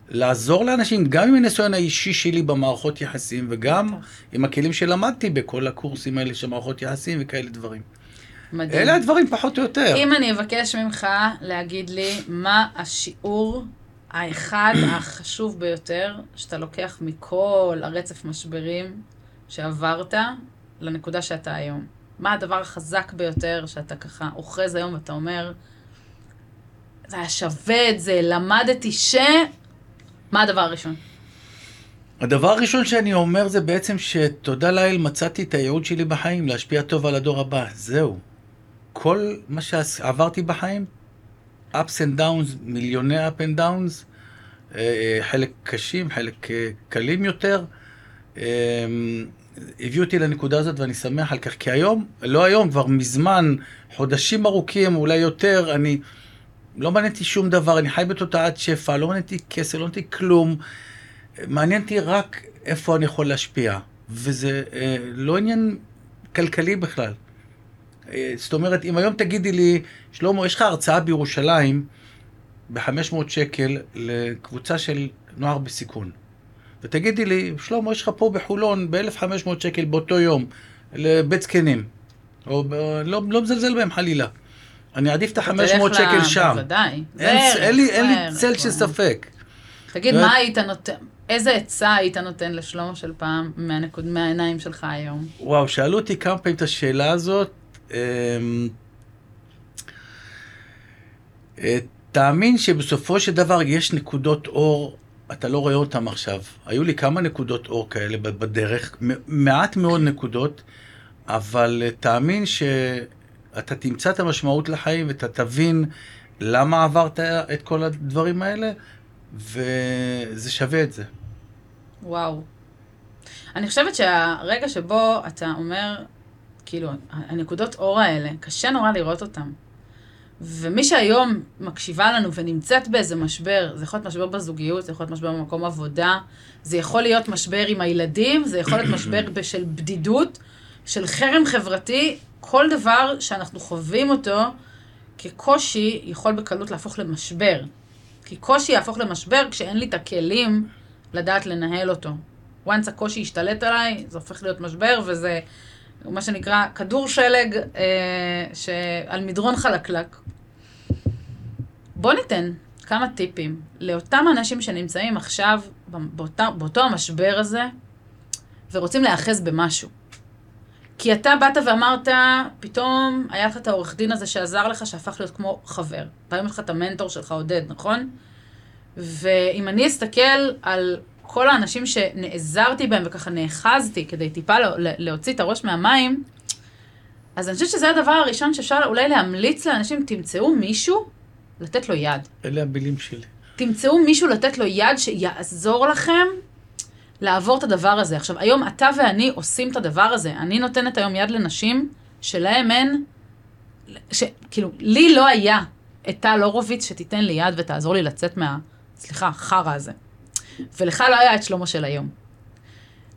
לעזור לאנשים, גם עם הניסיון האישי שלי במערכות יחסים, וגם עם הכלים שלמדתי בכל הקורסים האלה של מערכות יחסים וכאלה דברים. מדהים. אלה הדברים פחות או יותר. אם אני אבקש ממך להגיד לי מה השיעור האחד החשוב ביותר שאתה לוקח מכל הרצף משברים שעברת לנקודה שאתה היום. מה הדבר החזק ביותר שאתה ככה אוחז היום ואתה אומר, זה היה שווה את זה, למדתי ש... מה הדבר הראשון? הדבר הראשון שאני אומר זה בעצם שתודה לאל מצאתי את הייעוד שלי בחיים, להשפיע טוב על הדור הבא, זהו. כל מה שעברתי בחיים, ups and downs, מיליוני up and downs, חלק קשים, חלק קלים יותר, הביאו אותי לנקודה הזאת ואני שמח על כך, כי היום, לא היום, כבר מזמן, חודשים ארוכים, אולי יותר, אני לא מעניינתי שום דבר, אני חי בתודעת שפע, לא מעניינתי כסף, לא מעניינתי כלום, מעניינתי רק איפה אני יכול להשפיע, וזה אה, לא עניין כלכלי בכלל. אה, זאת אומרת, אם היום תגידי לי, שלמה, יש לך הרצאה בירושלים ב-חמש מאות שקל לקבוצה של נוער בסיכון, ותגידי לי, שלמה, יש לך פה בחולון ב-אלף וחמש מאות שקל באותו יום לבית זקנים, או לא, לא מזלזל בהם חלילה. אני עדיף את ה-חמש מאות שקל לה... שם. בוודאי. אין, זר, אין, לי, אין לי צל של ספק. תגיד, מה היית נותן, איזה עצה היית נותן לשלמה של פעם מהנקוד, מהעיניים שלך היום? וואו, שאלו אותי כמה פעמים את השאלה הזאת. תאמין שבסופו של דבר יש נקודות אור, אתה לא רואה אותם עכשיו. היו לי כמה נקודות אור כאלה בדרך, מעט מאוד נקודות, אבל תאמין שאתה תמצא את המשמעות לחיים ואתה תבין למה עברת את כל הדברים האלה, וזה שווה את זה. וואו. אני חושבת שהרגע שבו אתה אומר, כאילו, הנקודות אור האלה, קשה נורא לראות אותם. ומי שהיום מקשיבה לנו ונמצאת באיזה משבר, זה יכול להיות משבר בזוגיות, זה יכול להיות משבר במקום עבודה, זה יכול להיות משבר עם הילדים, זה יכול להיות משבר של בדידות, של חרם חברתי, כל דבר שאנחנו חווים אותו כקושי יכול בקלות להפוך למשבר. כי קושי יהפוך למשבר כשאין לי את הכלים לדעת לנהל אותו. once הקושי ישתלט עליי, זה הופך להיות משבר, וזה מה שנקרא כדור שלג אה, שעל מדרון חלקלק. בוא ניתן כמה טיפים לאותם אנשים שנמצאים עכשיו באותה, באותו המשבר הזה, ורוצים להיאחז במשהו. כי אתה באת ואמרת, פתאום היה לך את העורך דין הזה שעזר לך, שהפך להיות כמו חבר. פעמים לך את המנטור שלך עודד, נכון? ואם אני אסתכל על כל האנשים שנעזרתי בהם וככה נאחזתי, כדי טיפה להוציא את הראש מהמים, אז אני חושבת שזה הדבר הראשון שאפשר אולי להמליץ לאנשים, תמצאו מישהו לתת לו יד. אלה המילים שלי. תמצאו מישהו לתת לו יד שיעזור לכם, לעבור את הדבר הזה. עכשיו, היום אתה ואני עושים את הדבר הזה. אני נותנת היום יד לנשים שלהם אין, ש, כאילו, לי לא היה את טל הורוביץ שתיתן לי יד ותעזור לי לצאת מה, סליחה, חרא הזה. ולך לא היה את שלמה של היום.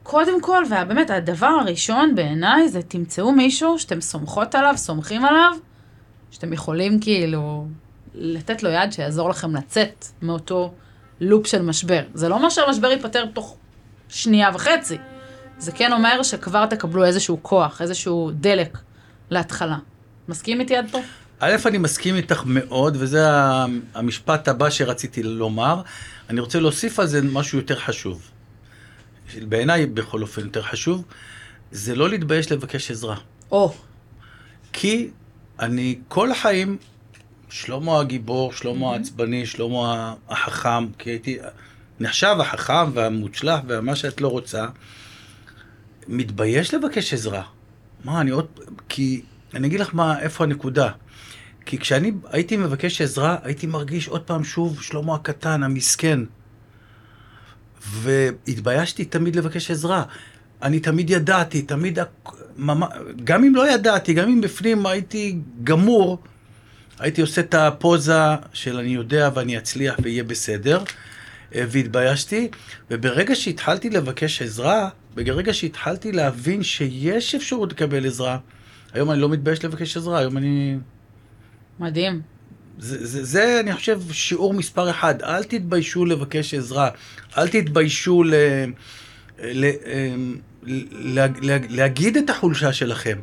קודם כל, ובאמת, הדבר הראשון בעיניי זה תמצאו מישהו שאתם סומכות עליו, סומכים עליו, שאתם יכולים כאילו לתת לו יד שיעזור לכם לצאת מאותו לופ של משבר. זה לא אומר שהמשבר ייפטר תוך שנייה וחצי. זה כן אומר שכבר תקבלו איזשהו כוח, איזשהו דלק להתחלה. מסכים איתי עד פה? א', אני מסכים איתך מאוד, וזה המשפט הבא שרציתי לומר. אני רוצה להוסיף על זה משהו יותר חשוב. בעיניי, בכל אופן, יותר חשוב. זה לא להתבייש לבקש עזרה. או. כי אני כל החיים, שלמה הגיבור, שלמה העצבני, שלמה החכם, כי הייתי... נחשב החכם והמוצלח ומה שאת לא רוצה, מתבייש לבקש עזרה. מה, אני עוד... כי אני אגיד לך מה, איפה הנקודה. כי כשאני הייתי מבקש עזרה, הייתי מרגיש עוד פעם שוב שלמה הקטן, המסכן. והתביישתי תמיד לבקש עזרה. אני תמיד ידעתי, תמיד... גם אם לא ידעתי, גם אם בפנים הייתי גמור, הייתי עושה את הפוזה של אני יודע ואני אצליח ויהיה בסדר. והתביישתי, וברגע שהתחלתי לבקש עזרה, ברגע שהתחלתי להבין שיש אפשרות לקבל עזרה, היום אני לא מתבייש לבקש עזרה, היום אני... מדהים. זה, זה, זה אני חושב, שיעור מספר אחד, אל תתביישו לבקש עזרה, אל תתביישו ל... ל... ל... ל... להגיד את החולשה שלכם.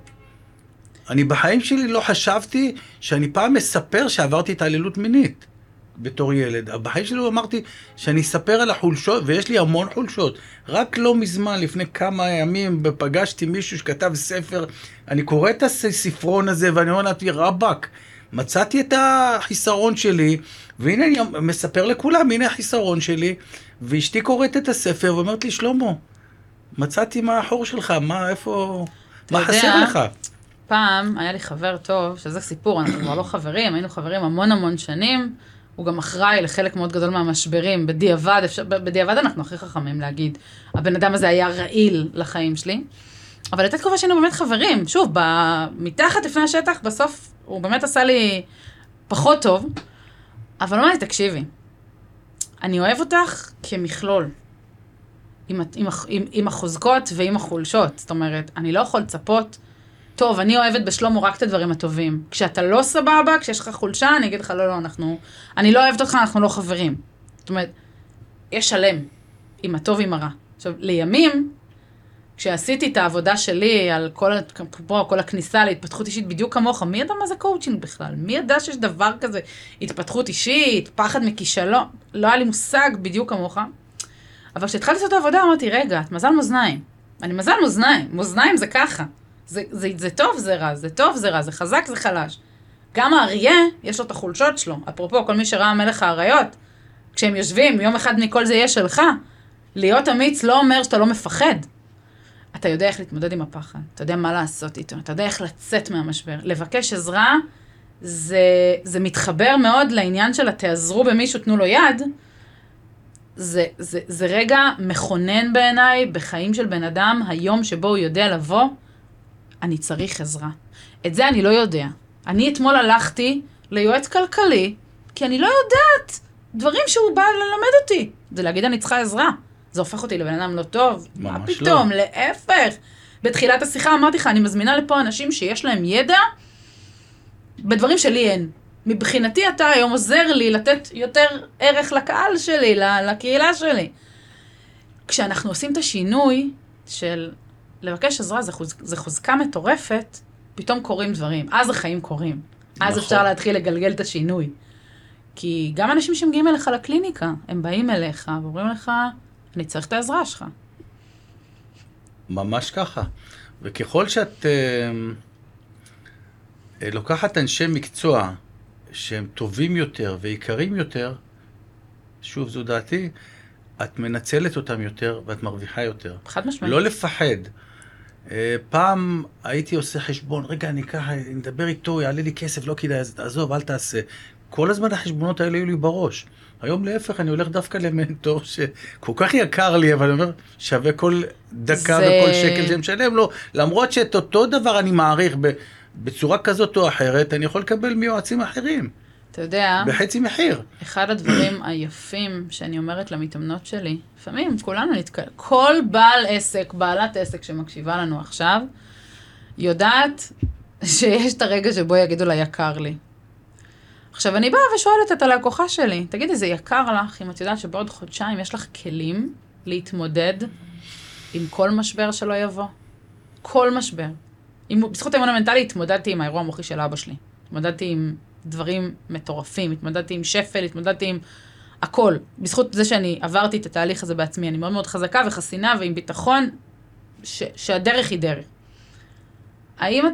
אני בחיים שלי לא חשבתי שאני פעם מספר שעברתי התעללות מינית. בתור ילד. הבעיה שלו אמרתי שאני אספר על החולשות, ויש לי המון חולשות. רק לא מזמן, לפני כמה ימים, פגשתי מישהו שכתב ספר, אני קורא את הספרון הזה ואני אומר לעצמי, רבק, מצאתי את החיסרון שלי, והנה אני מספר לכולם, הנה החיסרון שלי, ואשתי קוראת את הספר ואומרת לי, שלמה, מצאתי מה החור שלך, מה, איפה, מה חסר לך? פעם היה לי חבר טוב, שזה סיפור, אנחנו כבר לא חברים, היינו חברים המון המון שנים, הוא גם אחראי לחלק מאוד גדול מהמשברים, בדיעבד, אפשר, בדיעבד אנחנו הכי חכמים להגיד, הבן אדם הזה היה רעיל לחיים שלי, אבל הייתה תקופה שהיינו באמת חברים, שוב, מתחת לפני השטח, בסוף הוא באמת עשה לי פחות טוב, אבל לא מה, תקשיבי, אני אוהב אותך כמכלול, עם, עם, עם, עם החוזקות ועם החולשות, זאת אומרת, אני לא יכול לצפות, טוב, אני אוהבת בשלום רק את הדברים הטובים. כשאתה לא סבבה, כשיש לך חולשה, אני אגיד לך, לא, לא, אנחנו... אני לא אוהבת אותך, אנחנו לא חברים. זאת אומרת, יש שלם, עם הטוב ועם הרע. עכשיו, לימים, כשעשיתי את העבודה שלי על כל, בוא, כל הכניסה להתפתחות אישית, בדיוק כמוך, מי ידע מה זה קואוצ'ינג בכלל? מי ידע שיש דבר כזה? התפתחות אישית, פחד מכישלון, לא היה לי מושג בדיוק כמוך. אבל כשהתחלתי לעשות את העבודה, אמרתי, רגע, את מזל מאזניים. אני מזל מאזניים. מאזניים זה ככה. זה, זה, זה טוב, זה רע, זה טוב, זה רע, זה חזק, זה חלש. גם האריה, יש לו את החולשות שלו. אפרופו, כל מי שראה מלך האריות, כשהם יושבים, יום אחד מכל זה יהיה שלך, להיות אמיץ לא אומר שאתה לא מפחד. אתה יודע איך להתמודד עם הפחד, אתה יודע מה לעשות איתו, אתה יודע איך לצאת מהמשבר. לבקש עזרה, זה, זה מתחבר מאוד לעניין של תעזרו במישהו, תנו לו יד. זה, זה, זה רגע מכונן בעיניי, בחיים של בן אדם, היום שבו הוא יודע לבוא, אני צריך עזרה. את זה אני לא יודע. אני אתמול הלכתי ליועץ כלכלי, כי אני לא יודעת דברים שהוא בא ללמד אותי. זה להגיד אני צריכה עזרה. זה הופך אותי לבן אדם לא טוב. מה פתאום? לא. להפך. בתחילת השיחה אמרתי לך, אני מזמינה לפה אנשים שיש להם ידע בדברים שלי אין. מבחינתי אתה היום עוזר לי לתת יותר ערך לקהל שלי, לקהילה שלי. כשאנחנו עושים את השינוי של... לבקש עזרה, זה, חוז... זה חוזקה מטורפת, פתאום קורים דברים. אז החיים קורים. אז נכון. אפשר להתחיל לגלגל את השינוי. כי גם אנשים שמגיעים אליך לקליניקה, הם באים אליך ואומרים לך, אני צריך את העזרה שלך. ממש ככה. וככל שאת אה, לוקחת אנשי מקצוע שהם טובים יותר ויקרים יותר, שוב, זו דעתי, את מנצלת אותם יותר ואת מרוויחה יותר. חד משמעית. לא לפחד. פעם הייתי עושה חשבון, רגע, אני ככה, אני מדבר איתו, יעלה לי כסף, לא כדאי, עזוב, אל תעשה. כל הזמן החשבונות האלה היו לי בראש. היום להפך, אני הולך דווקא למנטור שכל כך יקר לי, אבל אני אומר, שווה כל דקה זה... וכל שקל שהם שלם לו. למרות שאת אותו דבר אני מעריך בצורה כזאת או אחרת, אני יכול לקבל מיועצים אחרים. אתה יודע, בחצי מחיר. אחד הדברים היפים שאני אומרת למתאמנות שלי, לפעמים כולנו נתקל, כל בעל עסק, בעלת עסק שמקשיבה לנו עכשיו, יודעת שיש את הרגע שבו יגידו לה יקר לי. עכשיו אני באה ושואלת את הלקוחה שלי, תגידי, זה יקר לך אם את יודעת שבעוד חודשיים יש לך כלים להתמודד עם כל משבר שלא יבוא? כל משבר. עם, בזכות האמונה מנטלית התמודדתי עם האירוע המוחי של אבא שלי. התמודדתי עם... דברים מטורפים, התמודדתי עם שפל, התמודדתי עם הכל. בזכות זה שאני עברתי את התהליך הזה בעצמי, אני מאוד מאוד חזקה וחסינה ועם ביטחון ש- שהדרך היא דרך. האם,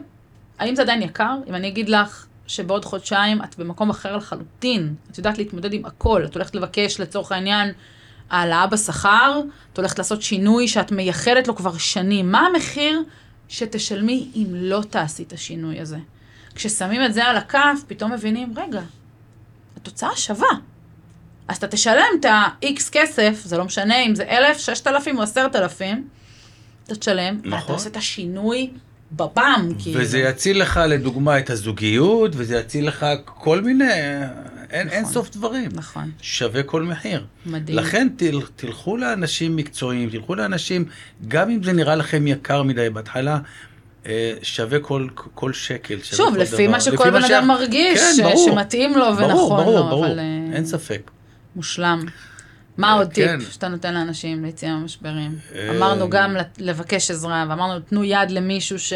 האם זה עדיין יקר? אם אני אגיד לך שבעוד חודשיים את במקום אחר לחלוטין, את יודעת להתמודד עם הכל, את הולכת לבקש לצורך העניין העלאה בשכר, את הולכת לעשות שינוי שאת מייחלת לו כבר שנים. מה המחיר שתשלמי אם לא תעשי את השינוי הזה? כששמים את זה על הכף, פתאום מבינים, רגע, התוצאה שווה. אז אתה תשלם את ה-X כסף, זה לא משנה אם זה אלף, ששת אלפים או עשרת אלפים, אתה תשלם, נכון. אתה עושה את השינוי בבם. וזה כאילו. יציל לך לדוגמה את הזוגיות, וזה יציל לך כל מיני, אין, נכון. אין סוף דברים. נכון. שווה כל מחיר. מדהים. לכן תל, תלכו לאנשים מקצועיים, תלכו לאנשים, גם אם זה נראה לכם יקר מדי בהתחלה, שווה כל, כל שקל. שווה שוב, כל לפי דבר. מה שכל בן אדם מרגיש, כן, ברור, שמתאים לו ברור, ונכון ברור, לו, ברור. אבל... אין ספק. מושלם. מה עוד כן. טיפ שאתה נותן לאנשים ליציאה ממשברים? אמרנו גם לבקש עזרה, ואמרנו, תנו יד למישהו ש...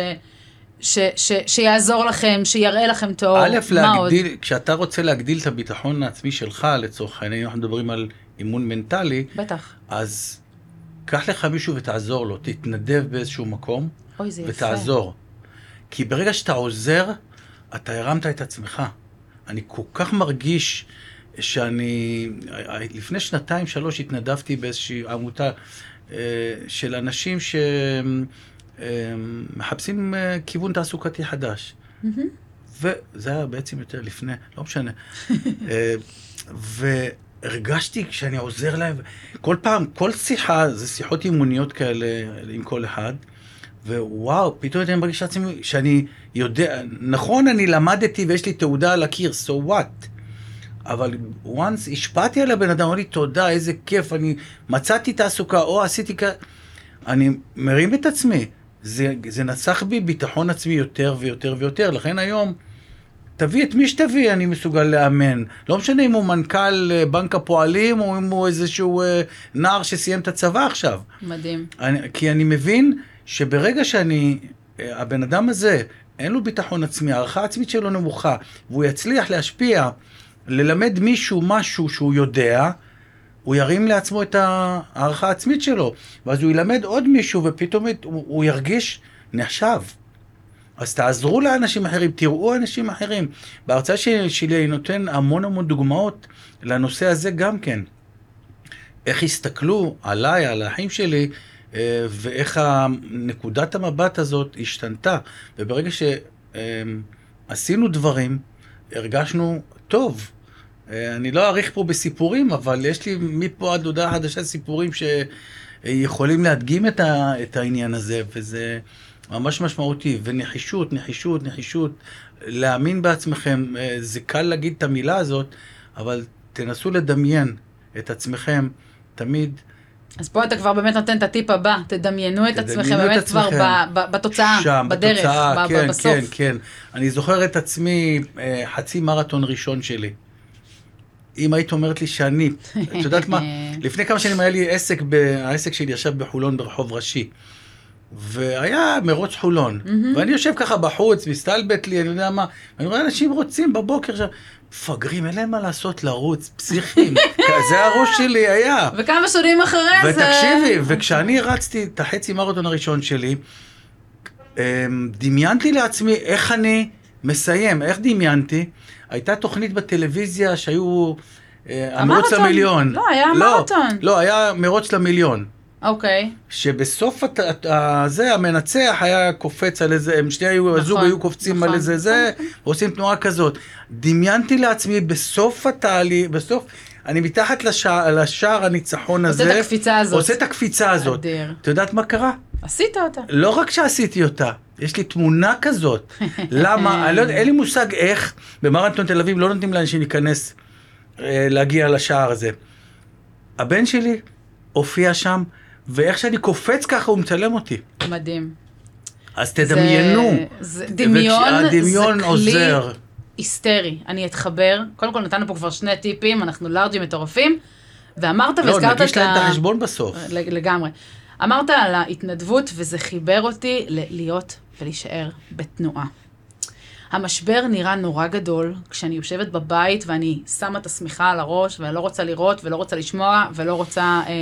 ש, ש, שיעזור לכם, שיראה לכם טוב, א', מה להגדיל, עוד? כשאתה רוצה להגדיל את הביטחון העצמי שלך, לצורך העניין, אנחנו מדברים על אימון מנטלי, בטח. אז קח לך מישהו ותעזור לו, תתנדב באיזשהו מקום, אוי, זה ותעזור. יפה. כי ברגע שאתה עוזר, אתה הרמת את עצמך. אני כל כך מרגיש שאני, לפני שנתיים, שלוש, התנדבתי באיזושהי עמותה של אנשים ש... מחפשים כיוון תעסוקתי חדש. וזה היה בעצם יותר לפני, לא משנה. והרגשתי כשאני עוזר להם, כל פעם, כל שיחה, זה שיחות אימוניות כאלה עם כל אחד, ווואו, פתאום אני מרגיש עצמי שאני יודע, נכון, אני למדתי ויש לי תעודה על הקיר, so what? אבל once השפעתי על הבן אדם, אמר לי תודה, איזה כיף, אני מצאתי תעסוקה, או עשיתי ככה, אני מרים את עצמי. זה, זה נצח בי ביטחון עצמי יותר ויותר ויותר. לכן היום, תביא את מי שתביא, אני מסוגל לאמן. לא משנה אם הוא מנכ"ל בנק הפועלים, או אם הוא איזשהו נער שסיים את הצבא עכשיו. מדהים. אני, כי אני מבין שברגע שאני, הבן אדם הזה, אין לו ביטחון עצמי, הערכה עצמית שלו נמוכה, והוא יצליח להשפיע, ללמד מישהו משהו שהוא יודע, הוא ירים לעצמו את הערכה העצמית שלו, ואז הוא ילמד עוד מישהו, ופתאום הוא, הוא ירגיש נחשב. אז תעזרו לאנשים אחרים, תראו אנשים אחרים. בהרצאה שלי, שלי נותן המון המון דוגמאות לנושא הזה גם כן. איך הסתכלו עליי, על האחים שלי, ואיך נקודת המבט הזאת השתנתה. וברגע שעשינו דברים, הרגשנו טוב. אני לא אעריך פה בסיפורים, אבל יש לי מפה עד הודעה חדשה סיפורים שיכולים להדגים את, ה, את העניין הזה, וזה ממש משמעותי. ונחישות, נחישות, נחישות, להאמין בעצמכם, זה קל להגיד את המילה הזאת, אבל תנסו לדמיין את עצמכם תמיד. אז פה אתה כבר באמת נותן את הטיפ הבא, תדמיינו את עצמכם, באמת כבר בתוצאה, בדרך, בסוף. כן, כן, כן. אני זוכר את עצמי חצי מרתון ראשון שלי. אם היית אומרת לי שאני, את יודעת מה, לפני כמה שנים היה לי עסק, העסק שלי ישב בחולון ברחוב ראשי, והיה מרוץ חולון, ואני יושב ככה בחוץ, מסתלבט לי, אני יודע מה, ואני רואה אנשים רוצים בבוקר שם, מפגרים, אין להם מה לעשות לרוץ, פסיכים, זה הראש שלי היה. וכמה שנים אחרי זה. ותקשיבי, וכשאני רצתי את החצי מרתון הראשון שלי, דמיינתי לעצמי איך אני מסיים, איך דמיינתי, הייתה תוכנית בטלוויזיה שהיו המרוץ למיליון. לא, היה מרתון. לא, היה מרוץ למיליון. אוקיי. שבסוף זה, המנצח היה קופץ על איזה, הם שני היו, הזוג היו קופצים על איזה זה, ועושים תנועה כזאת. דמיינתי לעצמי בסוף התהליך, בסוף, אני מתחת לשער הניצחון הזה. עושה את הקפיצה הזאת. עושה את הקפיצה הזאת. אדיר. אתה יודעת מה קרה? עשית אותה. לא רק שעשיתי אותה. יש לי תמונה כזאת. למה? אני לא, אין לי מושג איך, במרתון תל אביב לא נותנים לאנשים להיכנס, אה, להגיע לשער הזה. הבן שלי הופיע שם, ואיך שאני קופץ ככה, הוא מצלם אותי. מדהים. אז תדמיינו. זה, זה, דמיון, הדמיון זה עוזר. כלי היסטרי. אני אתחבר. קודם כל נתנו פה כבר שני טיפים, אנחנו לארג'ים מטורפים, ואמרת לא, והזכרת את ה... לא, נגיש להם את החשבון בסוף. לגמרי. אמרת על ההתנדבות, וזה חיבר אותי להיות ולהישאר בתנועה. המשבר נראה נורא גדול, כשאני יושבת בבית ואני שמה את השמיכה על הראש, ולא רוצה לראות, ולא רוצה לשמוע, ולא רוצה אה, אה,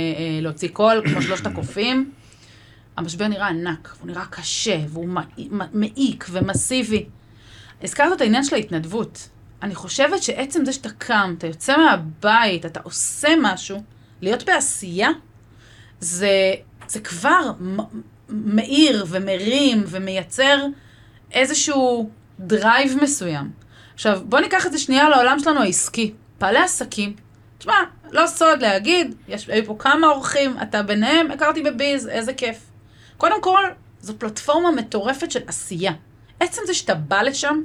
להוציא קול, כמו שלושת הקופים. המשבר נראה ענק, הוא נראה קשה, והוא מעיק ומסיבי. הזכרת את העניין של ההתנדבות. אני חושבת שעצם זה שאתה קם, אתה יוצא מהבית, אתה עושה משהו, להיות בעשייה, זה, זה כבר מאיר ומרים ומייצר איזשהו דרייב מסוים. עכשיו, בוא ניקח את זה שנייה לעולם שלנו העסקי. פעלי עסקים, תשמע, לא סוד להגיד, יש, היו פה כמה אורחים, אתה ביניהם, הכרתי בביז, איזה כיף. קודם כל, זו פלטפורמה מטורפת של עשייה. עצם זה שאתה בא לשם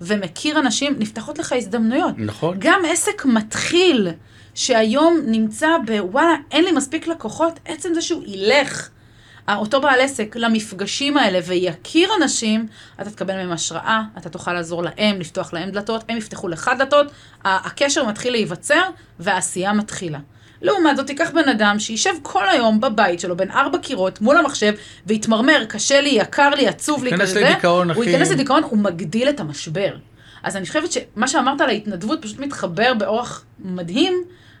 ומכיר אנשים, נפתחות לך הזדמנויות. נכון. גם עסק מתחיל. שהיום נמצא בוואלה, אין לי מספיק לקוחות, עצם זה שהוא ילך, אותו בעל עסק, למפגשים האלה, ויקיר אנשים, אתה תקבל מהם השראה, אתה תוכל לעזור להם, לפתוח להם דלתות, הם יפתחו לך דלתות, הקשר מתחיל להיווצר, והעשייה מתחילה. לעומת זאת, תיקח בן אדם שישב כל היום בבית שלו, בין ארבע קירות, מול המחשב, והתמרמר, קשה לי, יקר לי, עצוב לי, כזה, הוא ייכנס לדיכאון, הוא מגדיל את המשבר. אז אני חושבת שמה שאמרת על ההתנדבות פשוט מתחבר באורח מדהים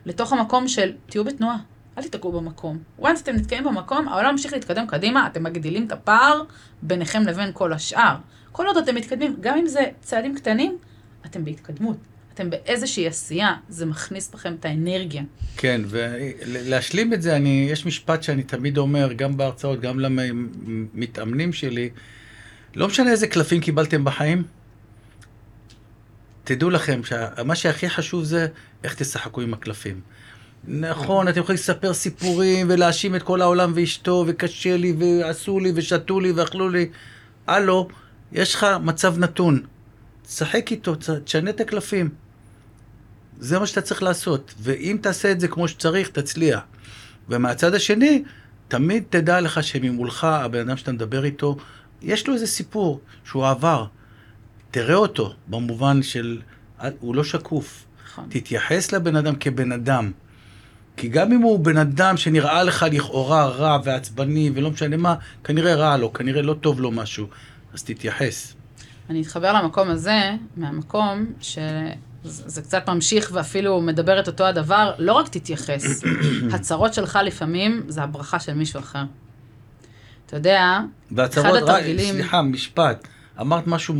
לתוך המקום של תהיו בתנועה, אל תתקעו במקום. once אתם נתקעים במקום, העולם המשיך להתקדם קדימה, אתם מגדילים את הפער ביניכם לבין כל השאר. כל עוד אתם מתקדמים, גם אם זה צעדים קטנים, אתם בהתקדמות. אתם באיזושהי עשייה, זה מכניס בכם את האנרגיה. כן, ולהשלים את זה, אני, יש משפט שאני תמיד אומר, גם בהרצאות, גם למתאמנים שלי, לא משנה איזה קלפים קיבלתם בחיים, תדעו לכם, מה שהכי חשוב זה איך תשחקו עם הקלפים. נכון, אתם יכולים לספר סיפורים ולהאשים את כל העולם ואשתו, וקשה לי, ועשו לי, ושתו לי, ואכלו לי. הלו, יש לך מצב נתון. תשחק איתו, תשנה את הקלפים. זה מה שאתה צריך לעשות. ואם תעשה את זה כמו שצריך, תצליח. ומהצד השני, תמיד תדע לך שממולך, הבן אדם שאתה מדבר איתו, יש לו איזה סיפור שהוא עבר. תראה אותו, במובן של, הוא לא שקוף. תתייחס לבן אדם כבן אדם. כי גם אם הוא בן אדם שנראה לך לכאורה רע ועצבני ולא משנה מה, כנראה רע לו, כנראה לא טוב לו משהו. אז תתייחס. אני אתחבר למקום הזה, מהמקום שזה קצת ממשיך ואפילו מדבר את אותו הדבר, לא רק תתייחס. הצרות שלך לפעמים זה הברכה של מישהו אחר. אתה יודע, אחד התרגילים... סליחה, משפט. אמרת משהו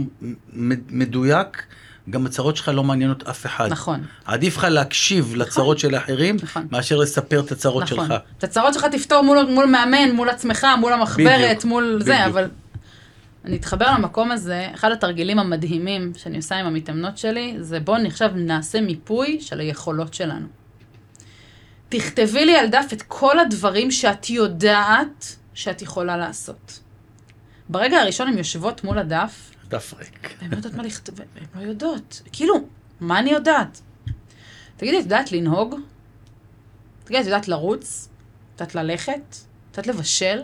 מדויק, גם הצרות שלך לא מעניינות אף אחד. נכון. עדיף לך להקשיב לצרות של האחרים, מאשר לספר את הצרות שלך. את הצרות שלך תפתור מול מאמן, מול עצמך, מול המחברת, מול זה, אבל... אני אתחבר למקום הזה, אחד התרגילים המדהימים שאני עושה עם המתאמנות שלי, זה בוא נחשב נעשה מיפוי של היכולות שלנו. תכתבי לי על דף את כל הדברים שאת יודעת שאת יכולה לעשות. ברגע הראשון הן יושבות מול הדף. דף ריק. והן לא יודעות מה לכתוב, והן לא יודעות. כאילו, מה אני יודעת? תגידי, את יודעת לנהוג? תגידי, את יודעת לרוץ? את יודעת ללכת? את יודעת לבשל?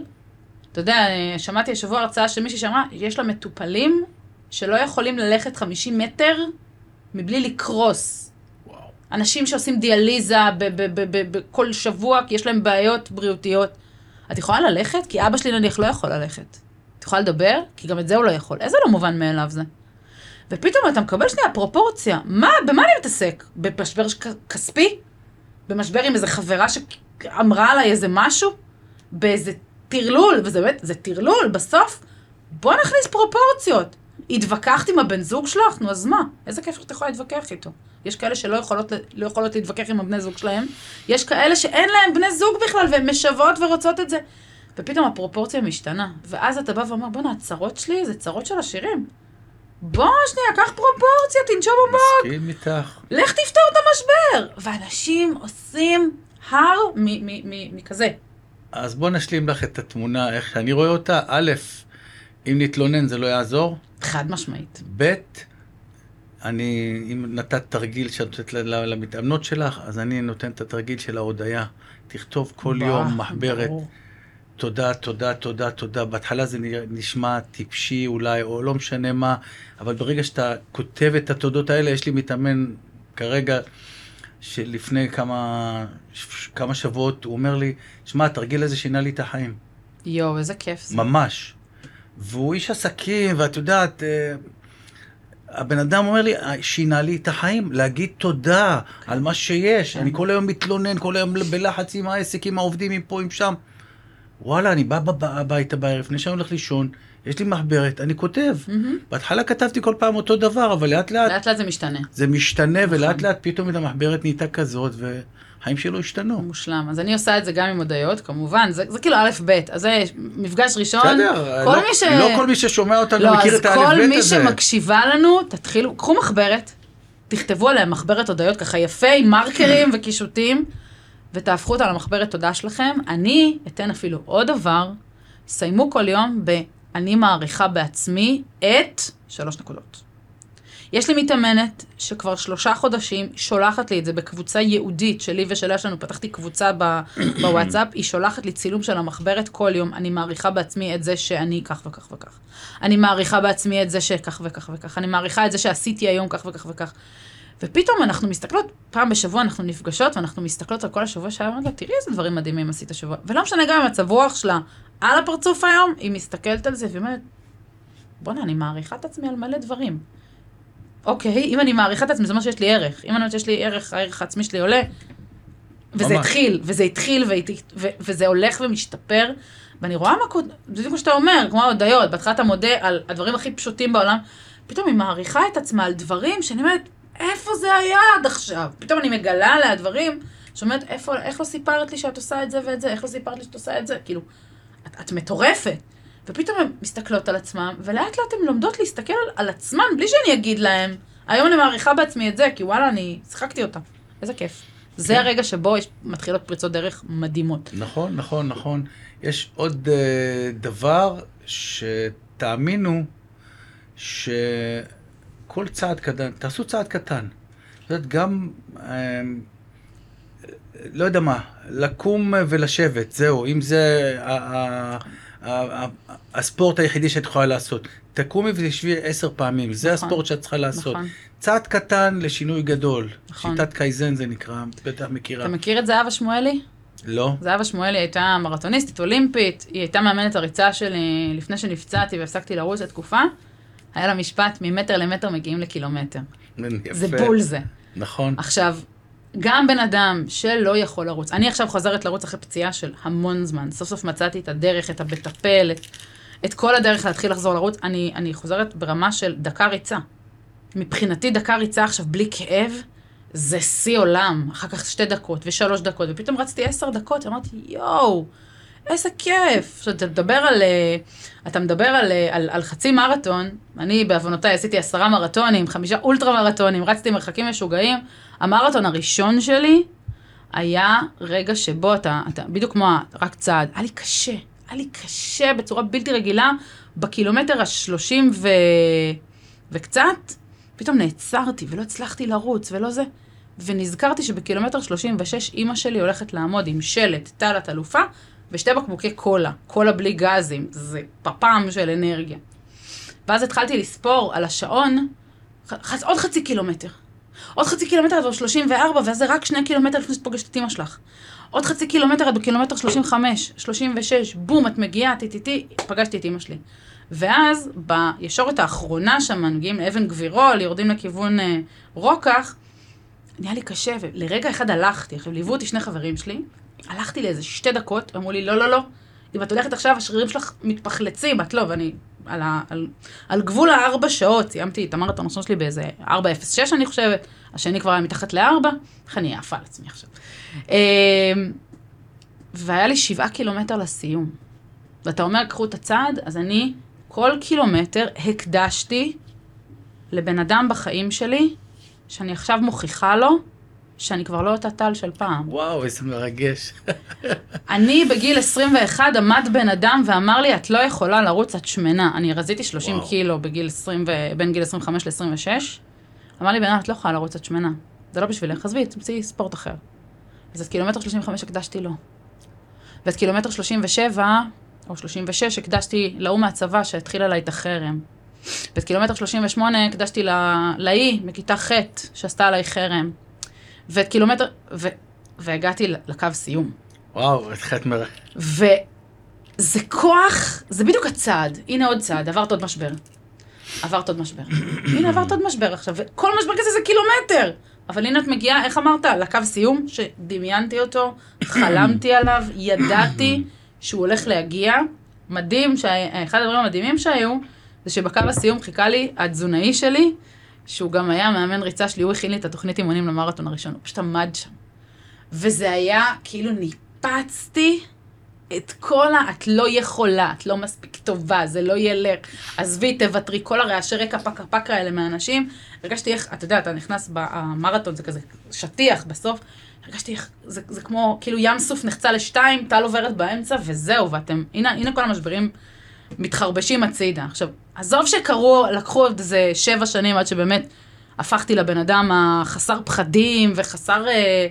אתה יודע, שמעתי השבוע הרצאה של מישהי שאמרה, יש לה מטופלים שלא יכולים ללכת חמישים מטר מבלי לקרוס. וואו. אנשים שעושים דיאליזה בכל שבוע, כי יש להם בעיות בריאותיות. את יכולה ללכת? כי אבא שלי נניח לא יכול ללכת. את יכולה לדבר? כי גם את זה הוא לא יכול. איזה לא מובן מאליו זה. ופתאום אתה מקבל שנייה פרופורציה. מה? במה אני מתעסק? במשבר כספי? במשבר עם איזו חברה שאמרה עליי איזה משהו? באיזה... תרלול, וזה באמת, זה תרלול, בסוף, בוא נכניס פרופורציות. התווכחת עם הבן זוג שלך, נו, אז מה? איזה כיף שאתה יכולה להתווכח איתו. יש כאלה שלא יכולות, לא יכולות להתווכח עם הבני זוג שלהם, יש כאלה שאין להם בני זוג בכלל, והן משוות ורוצות את זה. ופתאום הפרופורציה משתנה, ואז אתה בא ואומר, בוא נה, הצרות שלי, זה צרות של עשירים. בוא, שנייה, קח פרופורציה, תנשום עמוק. מסכים איתך. לך תפתור את המשבר. ואנשים עושים הר מ- מ- מ- מכזה. אז בוא נשלים לך את התמונה, איך שאני רואה אותה. א', אם נתלונן זה לא יעזור. חד משמעית. ב', אני, אם נתת תרגיל שאת נותנת למתאמנות שלך, אז אני נותן את התרגיל של ההודעה. תכתוב כל יום מחברת. תודה, תודה, תודה, תודה. בהתחלה זה נשמע טיפשי אולי, או לא משנה מה, אבל ברגע שאתה כותב את התודות האלה, יש לי מתאמן כרגע, שלפני כמה, כמה שבועות הוא אומר לי, שמע, התרגיל הזה שינה לי את החיים. יו, איזה כיף זה. ממש. והוא איש עסקים, ואת יודעת, אה, הבן אדם אומר לי, שינה לי את החיים, להגיד תודה okay. על מה שיש. Okay. אני כל היום מתלונן, כל היום בלחץ עם העסק, עם העובדים, עם פה, עם שם. וואלה, אני בא הביתה בערב, לפני שאני הולך לישון, יש לי מחברת, אני כותב. Mm-hmm. בהתחלה כתבתי כל פעם אותו דבר, אבל לאט לאט... לאט לאט זה משתנה. זה משתנה, נכון. ולאט לאט פתאום את המחברת נהייתה כזאת, והחיים שלו השתנו. מושלם. אז אני עושה את זה גם עם הודעות, כמובן. זה, זה כאילו א' ב', אז זה מפגש ראשון. בסדר. כל לא, מי ש... לא כל מי ששומע אותנו לא, מכיר את הא' ב' הזה. לא, אז כל מי שמקשיבה לנו, תתחילו, קחו מחברת, תכתבו עליהם מחברת הודעות ככה יפה, מרקרים וקישוטים, ותהפכו אותה למחברת תודה שלכם. אני אתן אפילו עוד דבר, סיימו כל יום ב... אני מעריכה בעצמי את שלוש נקודות. יש לי מתאמנת שכבר שלושה חודשים שולחת לי את זה בקבוצה יהודית שלי ושלה שלנו, פתחתי קבוצה בוואטסאפ, היא שולחת לי צילום של המחברת כל יום, אני מעריכה בעצמי את זה שאני כך וכך וכך. אני מעריכה בעצמי את זה שכך וכך וכך. אני מעריכה את זה שעשיתי היום כך וכך וכך. ופתאום אנחנו מסתכלות, פעם בשבוע אנחנו נפגשות, ואנחנו מסתכלות על כל השבוע שהיה, ואומרת לה, תראי איזה דברים מדהימים עשית השבוע. ולא משנה גם אם מצב רוח שלה על הפרצוף היום, היא מסתכלת על זה, והיא אומרת, בוא'נה, אני מעריכה את עצמי על מלא דברים. אוקיי, אם אני מעריכה את עצמי, זה אומר שיש לי ערך. אם אני אומרת שיש לי ערך, הערך העצמי שלי עולה, וזה התחיל, וזה התחיל, וזה הולך ומשתפר, ואני רואה מה קודם, זה כמו שאתה אומר, כמו ההודעות, בהתחלה אתה מודה על הדברים הכי פשוטים בעולם, פתאום היא מעריכה את עצמה על דברים שאני אומרת, איפה זה היה עד עכשיו? פתאום אני מגלה עליה דברים, שאומרת, איך לא סיפרת לי שאת עושה את זה ואת זה, איך לא סיפרת לי שאת עושה את זה, כאילו, את, את מטורפת. ופתאום הן מסתכלות על עצמם, ולאט לאט הן לומדות להסתכל על עצמן, בלי שאני אגיד להן, היום אני מעריכה בעצמי את זה, כי וואלה, אני שחקתי אותה. איזה כיף. זה כן. הרגע שבו יש מתחילות פריצות דרך מדהימות. נכון, נכון, נכון. יש עוד uh, דבר שתאמינו שכל צעד קטן, תעשו צעד קטן. זאת אומרת, גם, uh, לא יודע מה, לקום ולשבת, זהו. אם זה ה- ה- ה- ה- הספורט היחידי שאת יכולה לעשות. תקומי ותשבי עשר פעמים, זה נכון, הספורט שאת צריכה לעשות. נכון. צעד קטן לשינוי גדול. נכון. שיטת קייזן זה נקרא, בטח מכירה. אתה מכיר את זה אבא שמואלי? לא. זה אבא שמואלי, הייתה מרתוניסטית אולימפית, היא הייתה מאמנת הריצה שלי לפני שנפצעתי והפסקתי לרוץ לתקופה, היה לה משפט, ממטר למטר מגיעים לקילומטר. יפה. זה בול זה. נכון. עכשיו, גם בן אדם שלא יכול לרוץ, אני עכשיו חוזרת לרוץ אחרי פציעה של המון זמן, סוף סוף מצאתי את הדרך, את המטפלת, את כל הדרך להתחיל לחזור לרוץ, אני, אני חוזרת ברמה של דקה ריצה. מבחינתי דקה ריצה עכשיו בלי כאב, זה שיא עולם. אחר כך שתי דקות ושלוש דקות, ופתאום רצתי עשר דקות, אמרתי, יואו, איזה כיף. שאתה מדבר על, אתה מדבר על, על, על חצי מרתון, אני בעוונותיי עשיתי עשרה מרתונים, חמישה אולטרה מרתונים, רצתי מרחקים משוגעים. המרתון הראשון שלי היה רגע שבו אתה, אתה, בדיוק כמו רק צעד, היה לי קשה. היה לי קשה בצורה בלתי רגילה, בקילומטר השלושים ו... וקצת, פתאום נעצרתי ולא הצלחתי לרוץ ולא זה, ונזכרתי שבקילומטר שלושים ושש אמא שלי הולכת לעמוד עם שלט, טל התלופה, ושתי בקבוקי קולה, קולה בלי גזים, זה פפם של אנרגיה. ואז התחלתי לספור על השעון, ח... עוד חצי קילומטר, עוד חצי קילומטר עד שלושים וארבע, ואז זה רק שני קילומטר לפני שפוגשת את אמא שלך. עוד חצי קילומטר עד בקילומטר שלושים וחמש, שלושים ושש, בום, את מגיעה, תתיתי, פגשתי את אמא שלי. ואז בישורת האחרונה שם, מגיעים לאבן גבירול, יורדים לכיוון אה, רוקח, נהיה לי קשה, ולרגע אחד הלכתי, עכשיו ליוו אותי שני חברים שלי, הלכתי לאיזה שתי דקות, אמרו לי, לא, לא, לא, אם את הולכת עכשיו, השרירים שלך מתפחלצים, את לא, ואני על, ה, על, על גבול הארבע שעות, סיימתי את המרתון הראשון שלי באיזה ארבע אפס שש, אני חושבת, השני כבר היה מתחת לארבע, איך אני אעפה על עצמי עכשיו. והיה לי שבעה קילומטר לסיום. ואתה אומר, קחו את הצעד, אז אני כל קילומטר הקדשתי לבן אדם בחיים שלי, שאני עכשיו מוכיחה לו, שאני כבר לא אותה טל של פעם. וואו, איזה מרגש. אני בגיל עשרים ואחת עמד בן אדם ואמר לי, את לא יכולה לרוץ עד שמנה. אני רזיתי שלושים וואו. קילו בגיל עשרים ו... בין גיל עשרים וחמש ל-עשרים ושש. אמר לי, בן אדם, את לא יכולה לרוץ עד שמנה. זה לא בשבילך, עזבי, תמצאי ספורט אחר. אז את קילומטר שלושים וחמש הקדשתי לו. ואת קילומטר שלושים ושבע, או שלושים ושש, הקדשתי לאום מהצבא שהתחיל עליי את החרם. ואת קילומטר שלושים ושמונה הקדשתי לה... להיא, מכיתה ח' שעשתה עליי חרם. ואת קילומטר, ו... והגעתי לקו סיום. וואו, התחלת מראה. וזה כוח, זה בדיוק הצעד. הנה עוד צעד, עברת עוד משבר. עברת עוד משבר. הנה עברת עוד משבר עכשיו, וכל משבר כזה זה קילומטר. אבל הנה את מגיעה, איך אמרת? לקו סיום, שדמיינתי אותו, חלמתי עליו, ידעתי שהוא הולך להגיע. מדהים, אחד הדברים המדהימים שהיו, זה שבקו הסיום חיכה לי התזונאי שלי, שהוא גם היה מאמן ריצה שלי, הוא הכין לי את התוכנית אימונים למרתון הראשון, הוא פשוט עמד שם. וזה היה, כאילו ניפצתי את כל ה... את לא יכולה, את לא מספיק טובה, זה לא ילך. עזבי, תוותרי, כל הרעשי רקע פקה פקה האלה מהאנשים. הרגשתי איך, אתה יודע, אתה נכנס במרתון, זה כזה שטיח בסוף. הרגשתי איך, זה, זה כמו, כאילו ים סוף נחצה לשתיים, טל עוברת באמצע, וזהו, ואתם, הנה, הנה כל המשברים מתחרבשים הצידה. עכשיו, עזוב שקרו, לקחו את זה שבע שנים עד שבאמת הפכתי לבן אדם החסר פחדים וחסר אה,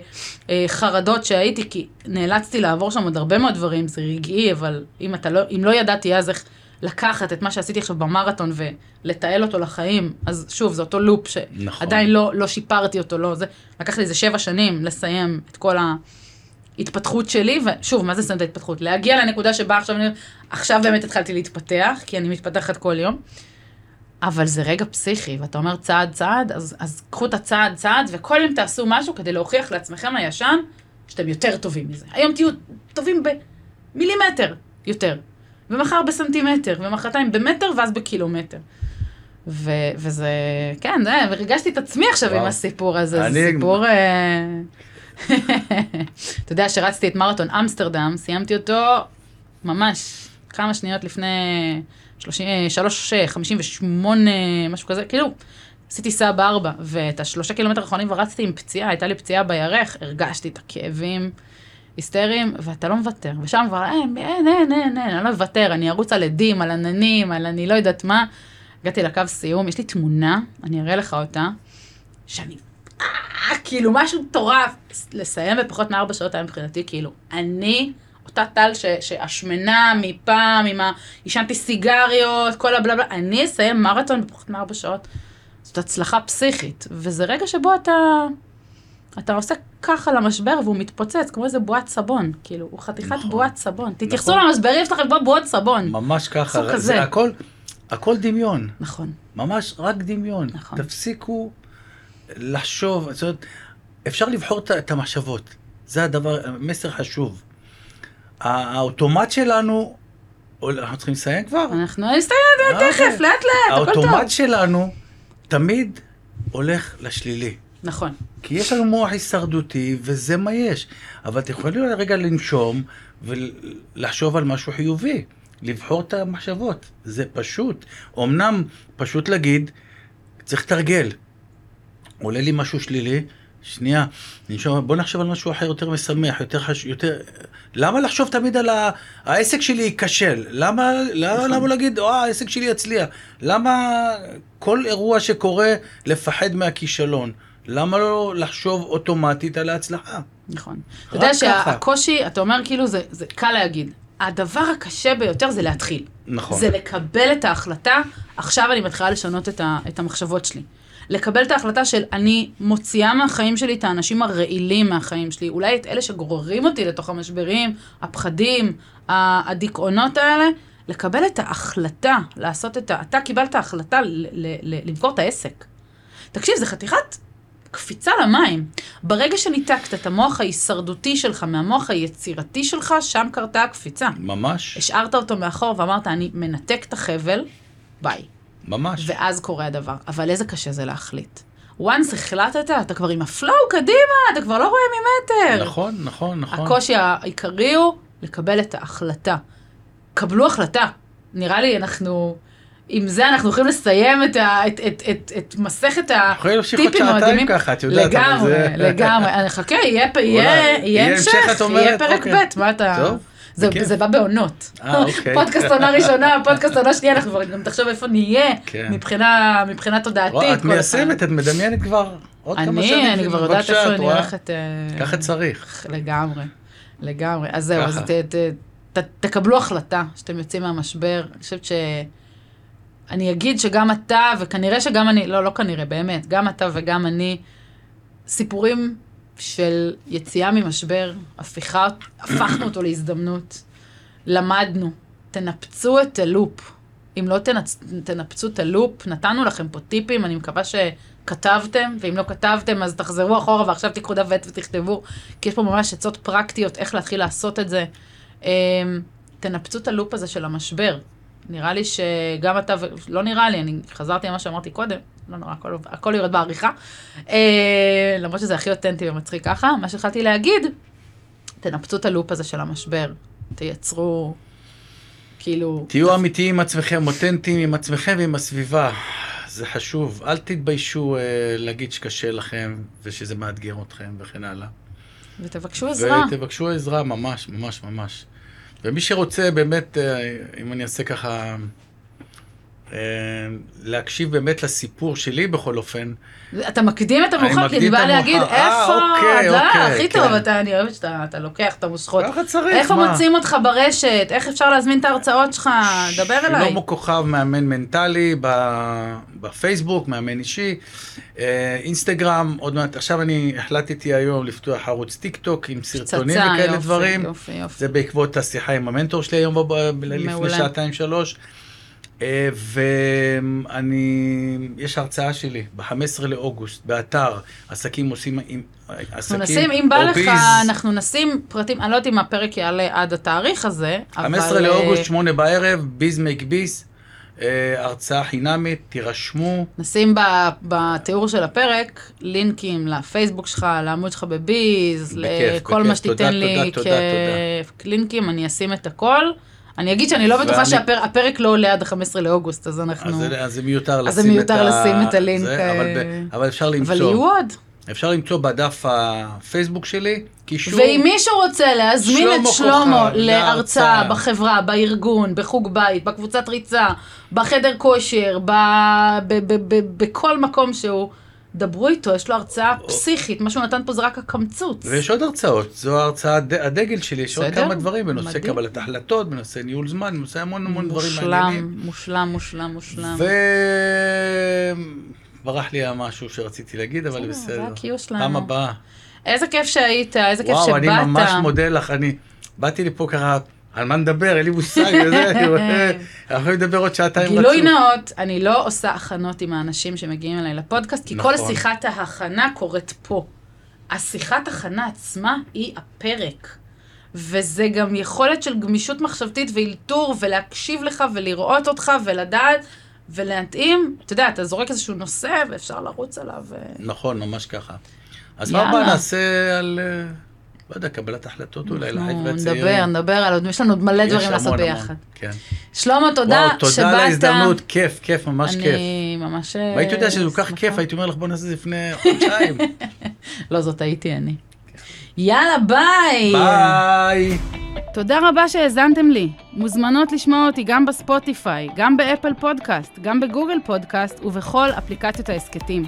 אה, חרדות שהייתי, כי נאלצתי לעבור שם עוד הרבה מאוד דברים, זה רגעי, אבל אם, אתה לא, אם לא ידעתי אז איך לקחת את מה שעשיתי עכשיו במרתון ולתעל אותו לחיים, אז שוב, זה אותו לופ שעדיין לא, לא שיפרתי אותו, לא, זה, לקח לי איזה שבע שנים לסיים את כל ההתפתחות שלי, ושוב, מה זה סיים את ההתפתחות? להגיע לנקודה שבה עכשיו, עכשיו באמת התחלתי להתפתח, כי אני מתפתחת כל יום, אבל זה רגע פסיכי, ואתה אומר צעד צעד, אז, אז קחו את הצעד צעד, וכל יום תעשו משהו כדי להוכיח לעצמכם הישן, שאתם יותר טובים מזה. היום תהיו טובים במילימטר יותר, ומחר בסנטימטר, ומחרתיים במטר, ואז בקילומטר. ו- וזה, כן, זה, ורגשתי את עצמי עכשיו וואו. עם הסיפור הזה, אני... זה סיפור... אתה יודע, שרצתי את מרתון אמסטרדם, סיימתי אותו ממש כמה שניות לפני... שלוש חמישים ושמונה, משהו כזה, כאילו, עשיתי סע בארבע, ואת השלושה קילומטר האחרונים ורצתי עם פציעה, הייתה לי פציעה בירך, הרגשתי את הכאבים היסטריים, ואתה לא מוותר, ושם כבר, אין, אין, אין, אין, אני לא מוותר, אני ארוץ על עדים, על עננים, על אני לא יודעת מה, הגעתי לקו סיום, יש לי תמונה, אני אראה לך אותה, שאני, כאילו, משהו מטורף, לסיים בפחות מארבע שעות היה מבחינתי, כאילו, אני... אותה טל שאשמנה מפעם, עם הישנתי סיגריות, כל הבלבלה, אני אסיים מרתון בפחות מארבע שעות. זאת הצלחה פסיכית, וזה רגע שבו אתה, אתה עושה ככה למשבר והוא מתפוצץ, כמו איזה בועת סבון, כאילו, הוא חתיכת נכון, בועת סבון. נכון. תתייחסו למשבר, יש לכם בועת, בועת סבון. ממש ככה, זה, זה הכל, הכל דמיון. נכון. ממש רק דמיון. נכון. תפסיקו לחשוב, זאת אומרת, אפשר לבחור את המחשבות, זה הדבר, מסר חשוב. האוטומט שלנו, אנחנו צריכים לסיים כבר? אנחנו נסתיים תכף, לאט לאט, הכל טוב. האוטומט שלנו תמיד הולך לשלילי. נכון. כי יש לנו מוח הישרדותי, וזה מה יש. אבל אתם יכולים רגע לנשום, ולחשוב על משהו חיובי, לבחור את המחשבות. זה פשוט. אמנם פשוט להגיד, צריך תרגל. עולה לי משהו שלילי, שנייה, נשמע, בוא נחשוב על משהו אחר יותר משמח, יותר חש... יותר... למה לחשוב תמיד על ה... העסק שלי ייכשל? למה, למה, למה להגיד, אה, העסק שלי יצליח? למה כל אירוע שקורה לפחד מהכישלון? למה לא לחשוב אוטומטית על ההצלחה? נכון. אתה יודע שהקושי, אתה אומר כאילו, זה, זה קל להגיד. הדבר הקשה ביותר זה להתחיל. נכון. זה לקבל את ההחלטה, עכשיו אני מתחילה לשנות את ה... את המחשבות שלי. לקבל את ההחלטה של אני מוציאה מהחיים שלי את האנשים הרעילים מהחיים שלי, אולי את אלה שגוררים אותי לתוך המשברים, הפחדים, הדיכאונות האלה, לקבל את ההחלטה, לעשות את ה... אתה קיבלת ההחלטה ל- ל- ל- למכור את העסק. תקשיב, זה חתיכת קפיצה למים. ברגע שניתקת את המוח ההישרדותי שלך, מהמוח היצירתי שלך, שם קרתה הקפיצה. ממש. השארת אותו מאחור ואמרת, אני מנתק את החבל, ביי. ממש. ואז קורה הדבר. אבל איזה קשה זה להחליט. once החלטת, אתה כבר עם הפלואו קדימה, אתה כבר לא רואה ממטר. נכון, נכון, נכון. הקושי העיקרי הוא לקבל את ההחלטה. קבלו החלטה. נראה לי אנחנו, עם זה אנחנו הולכים לסיים את, את, את, את, את מסכת הטיפים המדהימים. ככה, את יודעת, לגמרי, זה... לגמרי. חכה, יהיה, יהיה, יהיה המשך, המשך אומרת, יהיה פרק אוקיי. ב', מה אתה... טוב. זה, זה בא בעונות. פודקאסט עונה ראשונה, פודקאסט עונה שנייה, אנחנו כבר גם תחשוב איפה נהיה, מבחינה, מבחינה תודעתית. את מיישמת, את מדמיינת כבר עוד כמה שנים. אני כבר יודעת איפה אני הולכת... ככה צריך. לגמרי, לגמרי. אז זהו, אז תקבלו החלטה שאתם יוצאים מהמשבר. אני חושבת ש... אני אגיד שגם אתה, וכנראה שגם אני, לא, לא כנראה, באמת, גם אתה וגם אני, סיפורים... של יציאה ממשבר, הפיכה, הפכנו אותו להזדמנות, למדנו, תנפצו את הלופ, אם לא תנצ... תנפצו את הלופ, נתנו לכם פה טיפים, אני מקווה שכתבתם, ואם לא כתבתם אז תחזרו אחורה ועכשיו תיקחו דוות ותכתבו, כי יש פה ממש עצות פרקטיות, איך להתחיל לעשות את זה, תנפצו את הלופ הזה של המשבר, נראה לי שגם אתה, לא נראה לי, אני חזרתי למה שאמרתי קודם, לא נורא, הכל, הכל יורד בעריכה, אה, למרות שזה הכי אותנטי ומצחיק ככה, מה שהתחלתי להגיד, תנפצו את הלופ הזה של המשבר, תייצרו, כאילו... תהיו אמיתיים עם עצמכם, אותנטיים עם עצמכם ועם הסביבה, זה חשוב, אל תתביישו אה, להגיד שקשה לכם, ושזה מאתגר אתכם וכן הלאה. ותבקשו עזרה. ותבקשו עזרה, ממש, ממש, ממש. ומי שרוצה באמת, אם אני אעשה ככה להקשיב באמת לסיפור שלי בכל אופן. אתה מקדים את המוחק, כי דיבה להגיד איפה, אתה הכי טוב, אני אוהבת שאתה לוקח את המושכות. איפה מוצאים אותך ברשת, איך אפשר להזמין את ההרצאות שלך, דבר אליי. שלמה כוכב, מאמן מנטלי, בפייסבוק, מאמן אישי, אינסטגרם, עוד מעט, עכשיו אני החלטתי היום לפתוח ערוץ טיק טוק עם סרטונים וכאלה דברים. זה בעקבות השיחה עם המנטור שלי היום לפני שעתיים שלוש. ואני, יש הרצאה שלי, ב-חמישה עשר לאוגוסט, באתר, עסקים עושים, עסקים, נשים, אם בא לך, אנחנו נשים פרטים, אני לא יודעת אם הפרק יעלה עד התאריך הזה, חמישה עשר לאוגוסט, שמונה בערב, ביז מייק ביז, הרצאה חינמית, תירשמו. נשים בתיאור של הפרק, לינקים לפייסבוק שלך, לעמוד שלך בביז, לכל מה שתיתן לי כלינקים, אני אשים את הכל. אני אגיד שאני לא בטוחה שהפרק לא עולה עד ה-חמישה עשר לאוגוסט, אז אנחנו... אז זה מיותר לשים את ה... אז זה מיותר לשים את הלינק. אבל אפשר למצוא... אבל יהיו עוד. אפשר למצוא בדף הפייסבוק שלי, קישור... ואם מישהו רוצה להזמין את שלמה להרצאה בחברה, בארגון, בחוג בית, בקבוצת ריצה, בחדר כושר, בכל מקום שהוא... דברו איתו, יש לו הרצאה פסיכית, מה שהוא נתן פה זה רק הקמצוץ. ויש עוד הרצאות, זו ההרצאה הדגל שלי, יש עוד כמה דברים בנושא קבלת החלטות, בנושא ניהול זמן, בנושא המון המון דברים מעניינים. מושלם, מושלם, מושלם. וברח לי משהו שרציתי להגיד, אבל בסדר. זה הקיוש לנו. פעם הבאה. איזה כיף שהיית, איזה כיף שבאת. וואו, אני ממש מודה לך, אני באתי לי פה ככה, על מה נדבר, אין לי מושג וזה, אנחנו נדבר עוד שעתיים רצו. גילוי נאות, אני לא עושה הכנות עם האנשים שמגיעים אליי לפודקאסט, כי כל שיחת ההכנה קורית פה. השיחת הכנה עצמה היא הפרק, וזה גם יכולת של גמישות מחשבתית ואילתור, ולהקשיב לך ולראות אותך ולדעת ולהתאים. אתה יודע, אתה זורק איזשהו נושא ואפשר לרוץ עליו. נכון, ממש ככה. אז מה הבא נעשה על... לא יודע, קבלת החלטות אולי לחייק והצעירים. נדבר, נדבר על עוד, יש לנו עוד מלא דברים לעשות ביחד. כן. שלמה, תודה שבאת. תודה על ההזדמנות, כיף, כיף, ממש כיף. אני ממש... והייתי יודע שזה כל כך כיף, הייתי אומר לך, בוא נעשה את זה לפני חודשיים. לא, זאת הייתי אני. יאללה, ביי! ביי! תודה רבה שהאזנתם לי. מוזמנות לשמוע אותי גם בספוטיפיי, גם באפל פודקאסט, גם בגוגל פודקאסט ובכל אפליקציות העסקתים.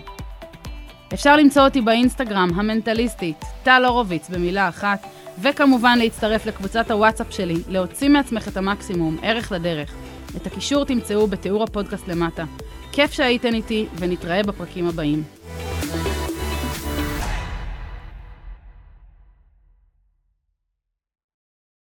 אפשר למצוא אותי באינסטגרם, המנטליסטית, טל הורוביץ במילה אחת, וכמובן להצטרף לקבוצת הוואטסאפ שלי, להוציא מעצמך את המקסימום, ערך לדרך. את הקישור תמצאו בתיאור הפודקאסט למטה. כיף שהייתן איתי, ונתראה בפרקים הבאים.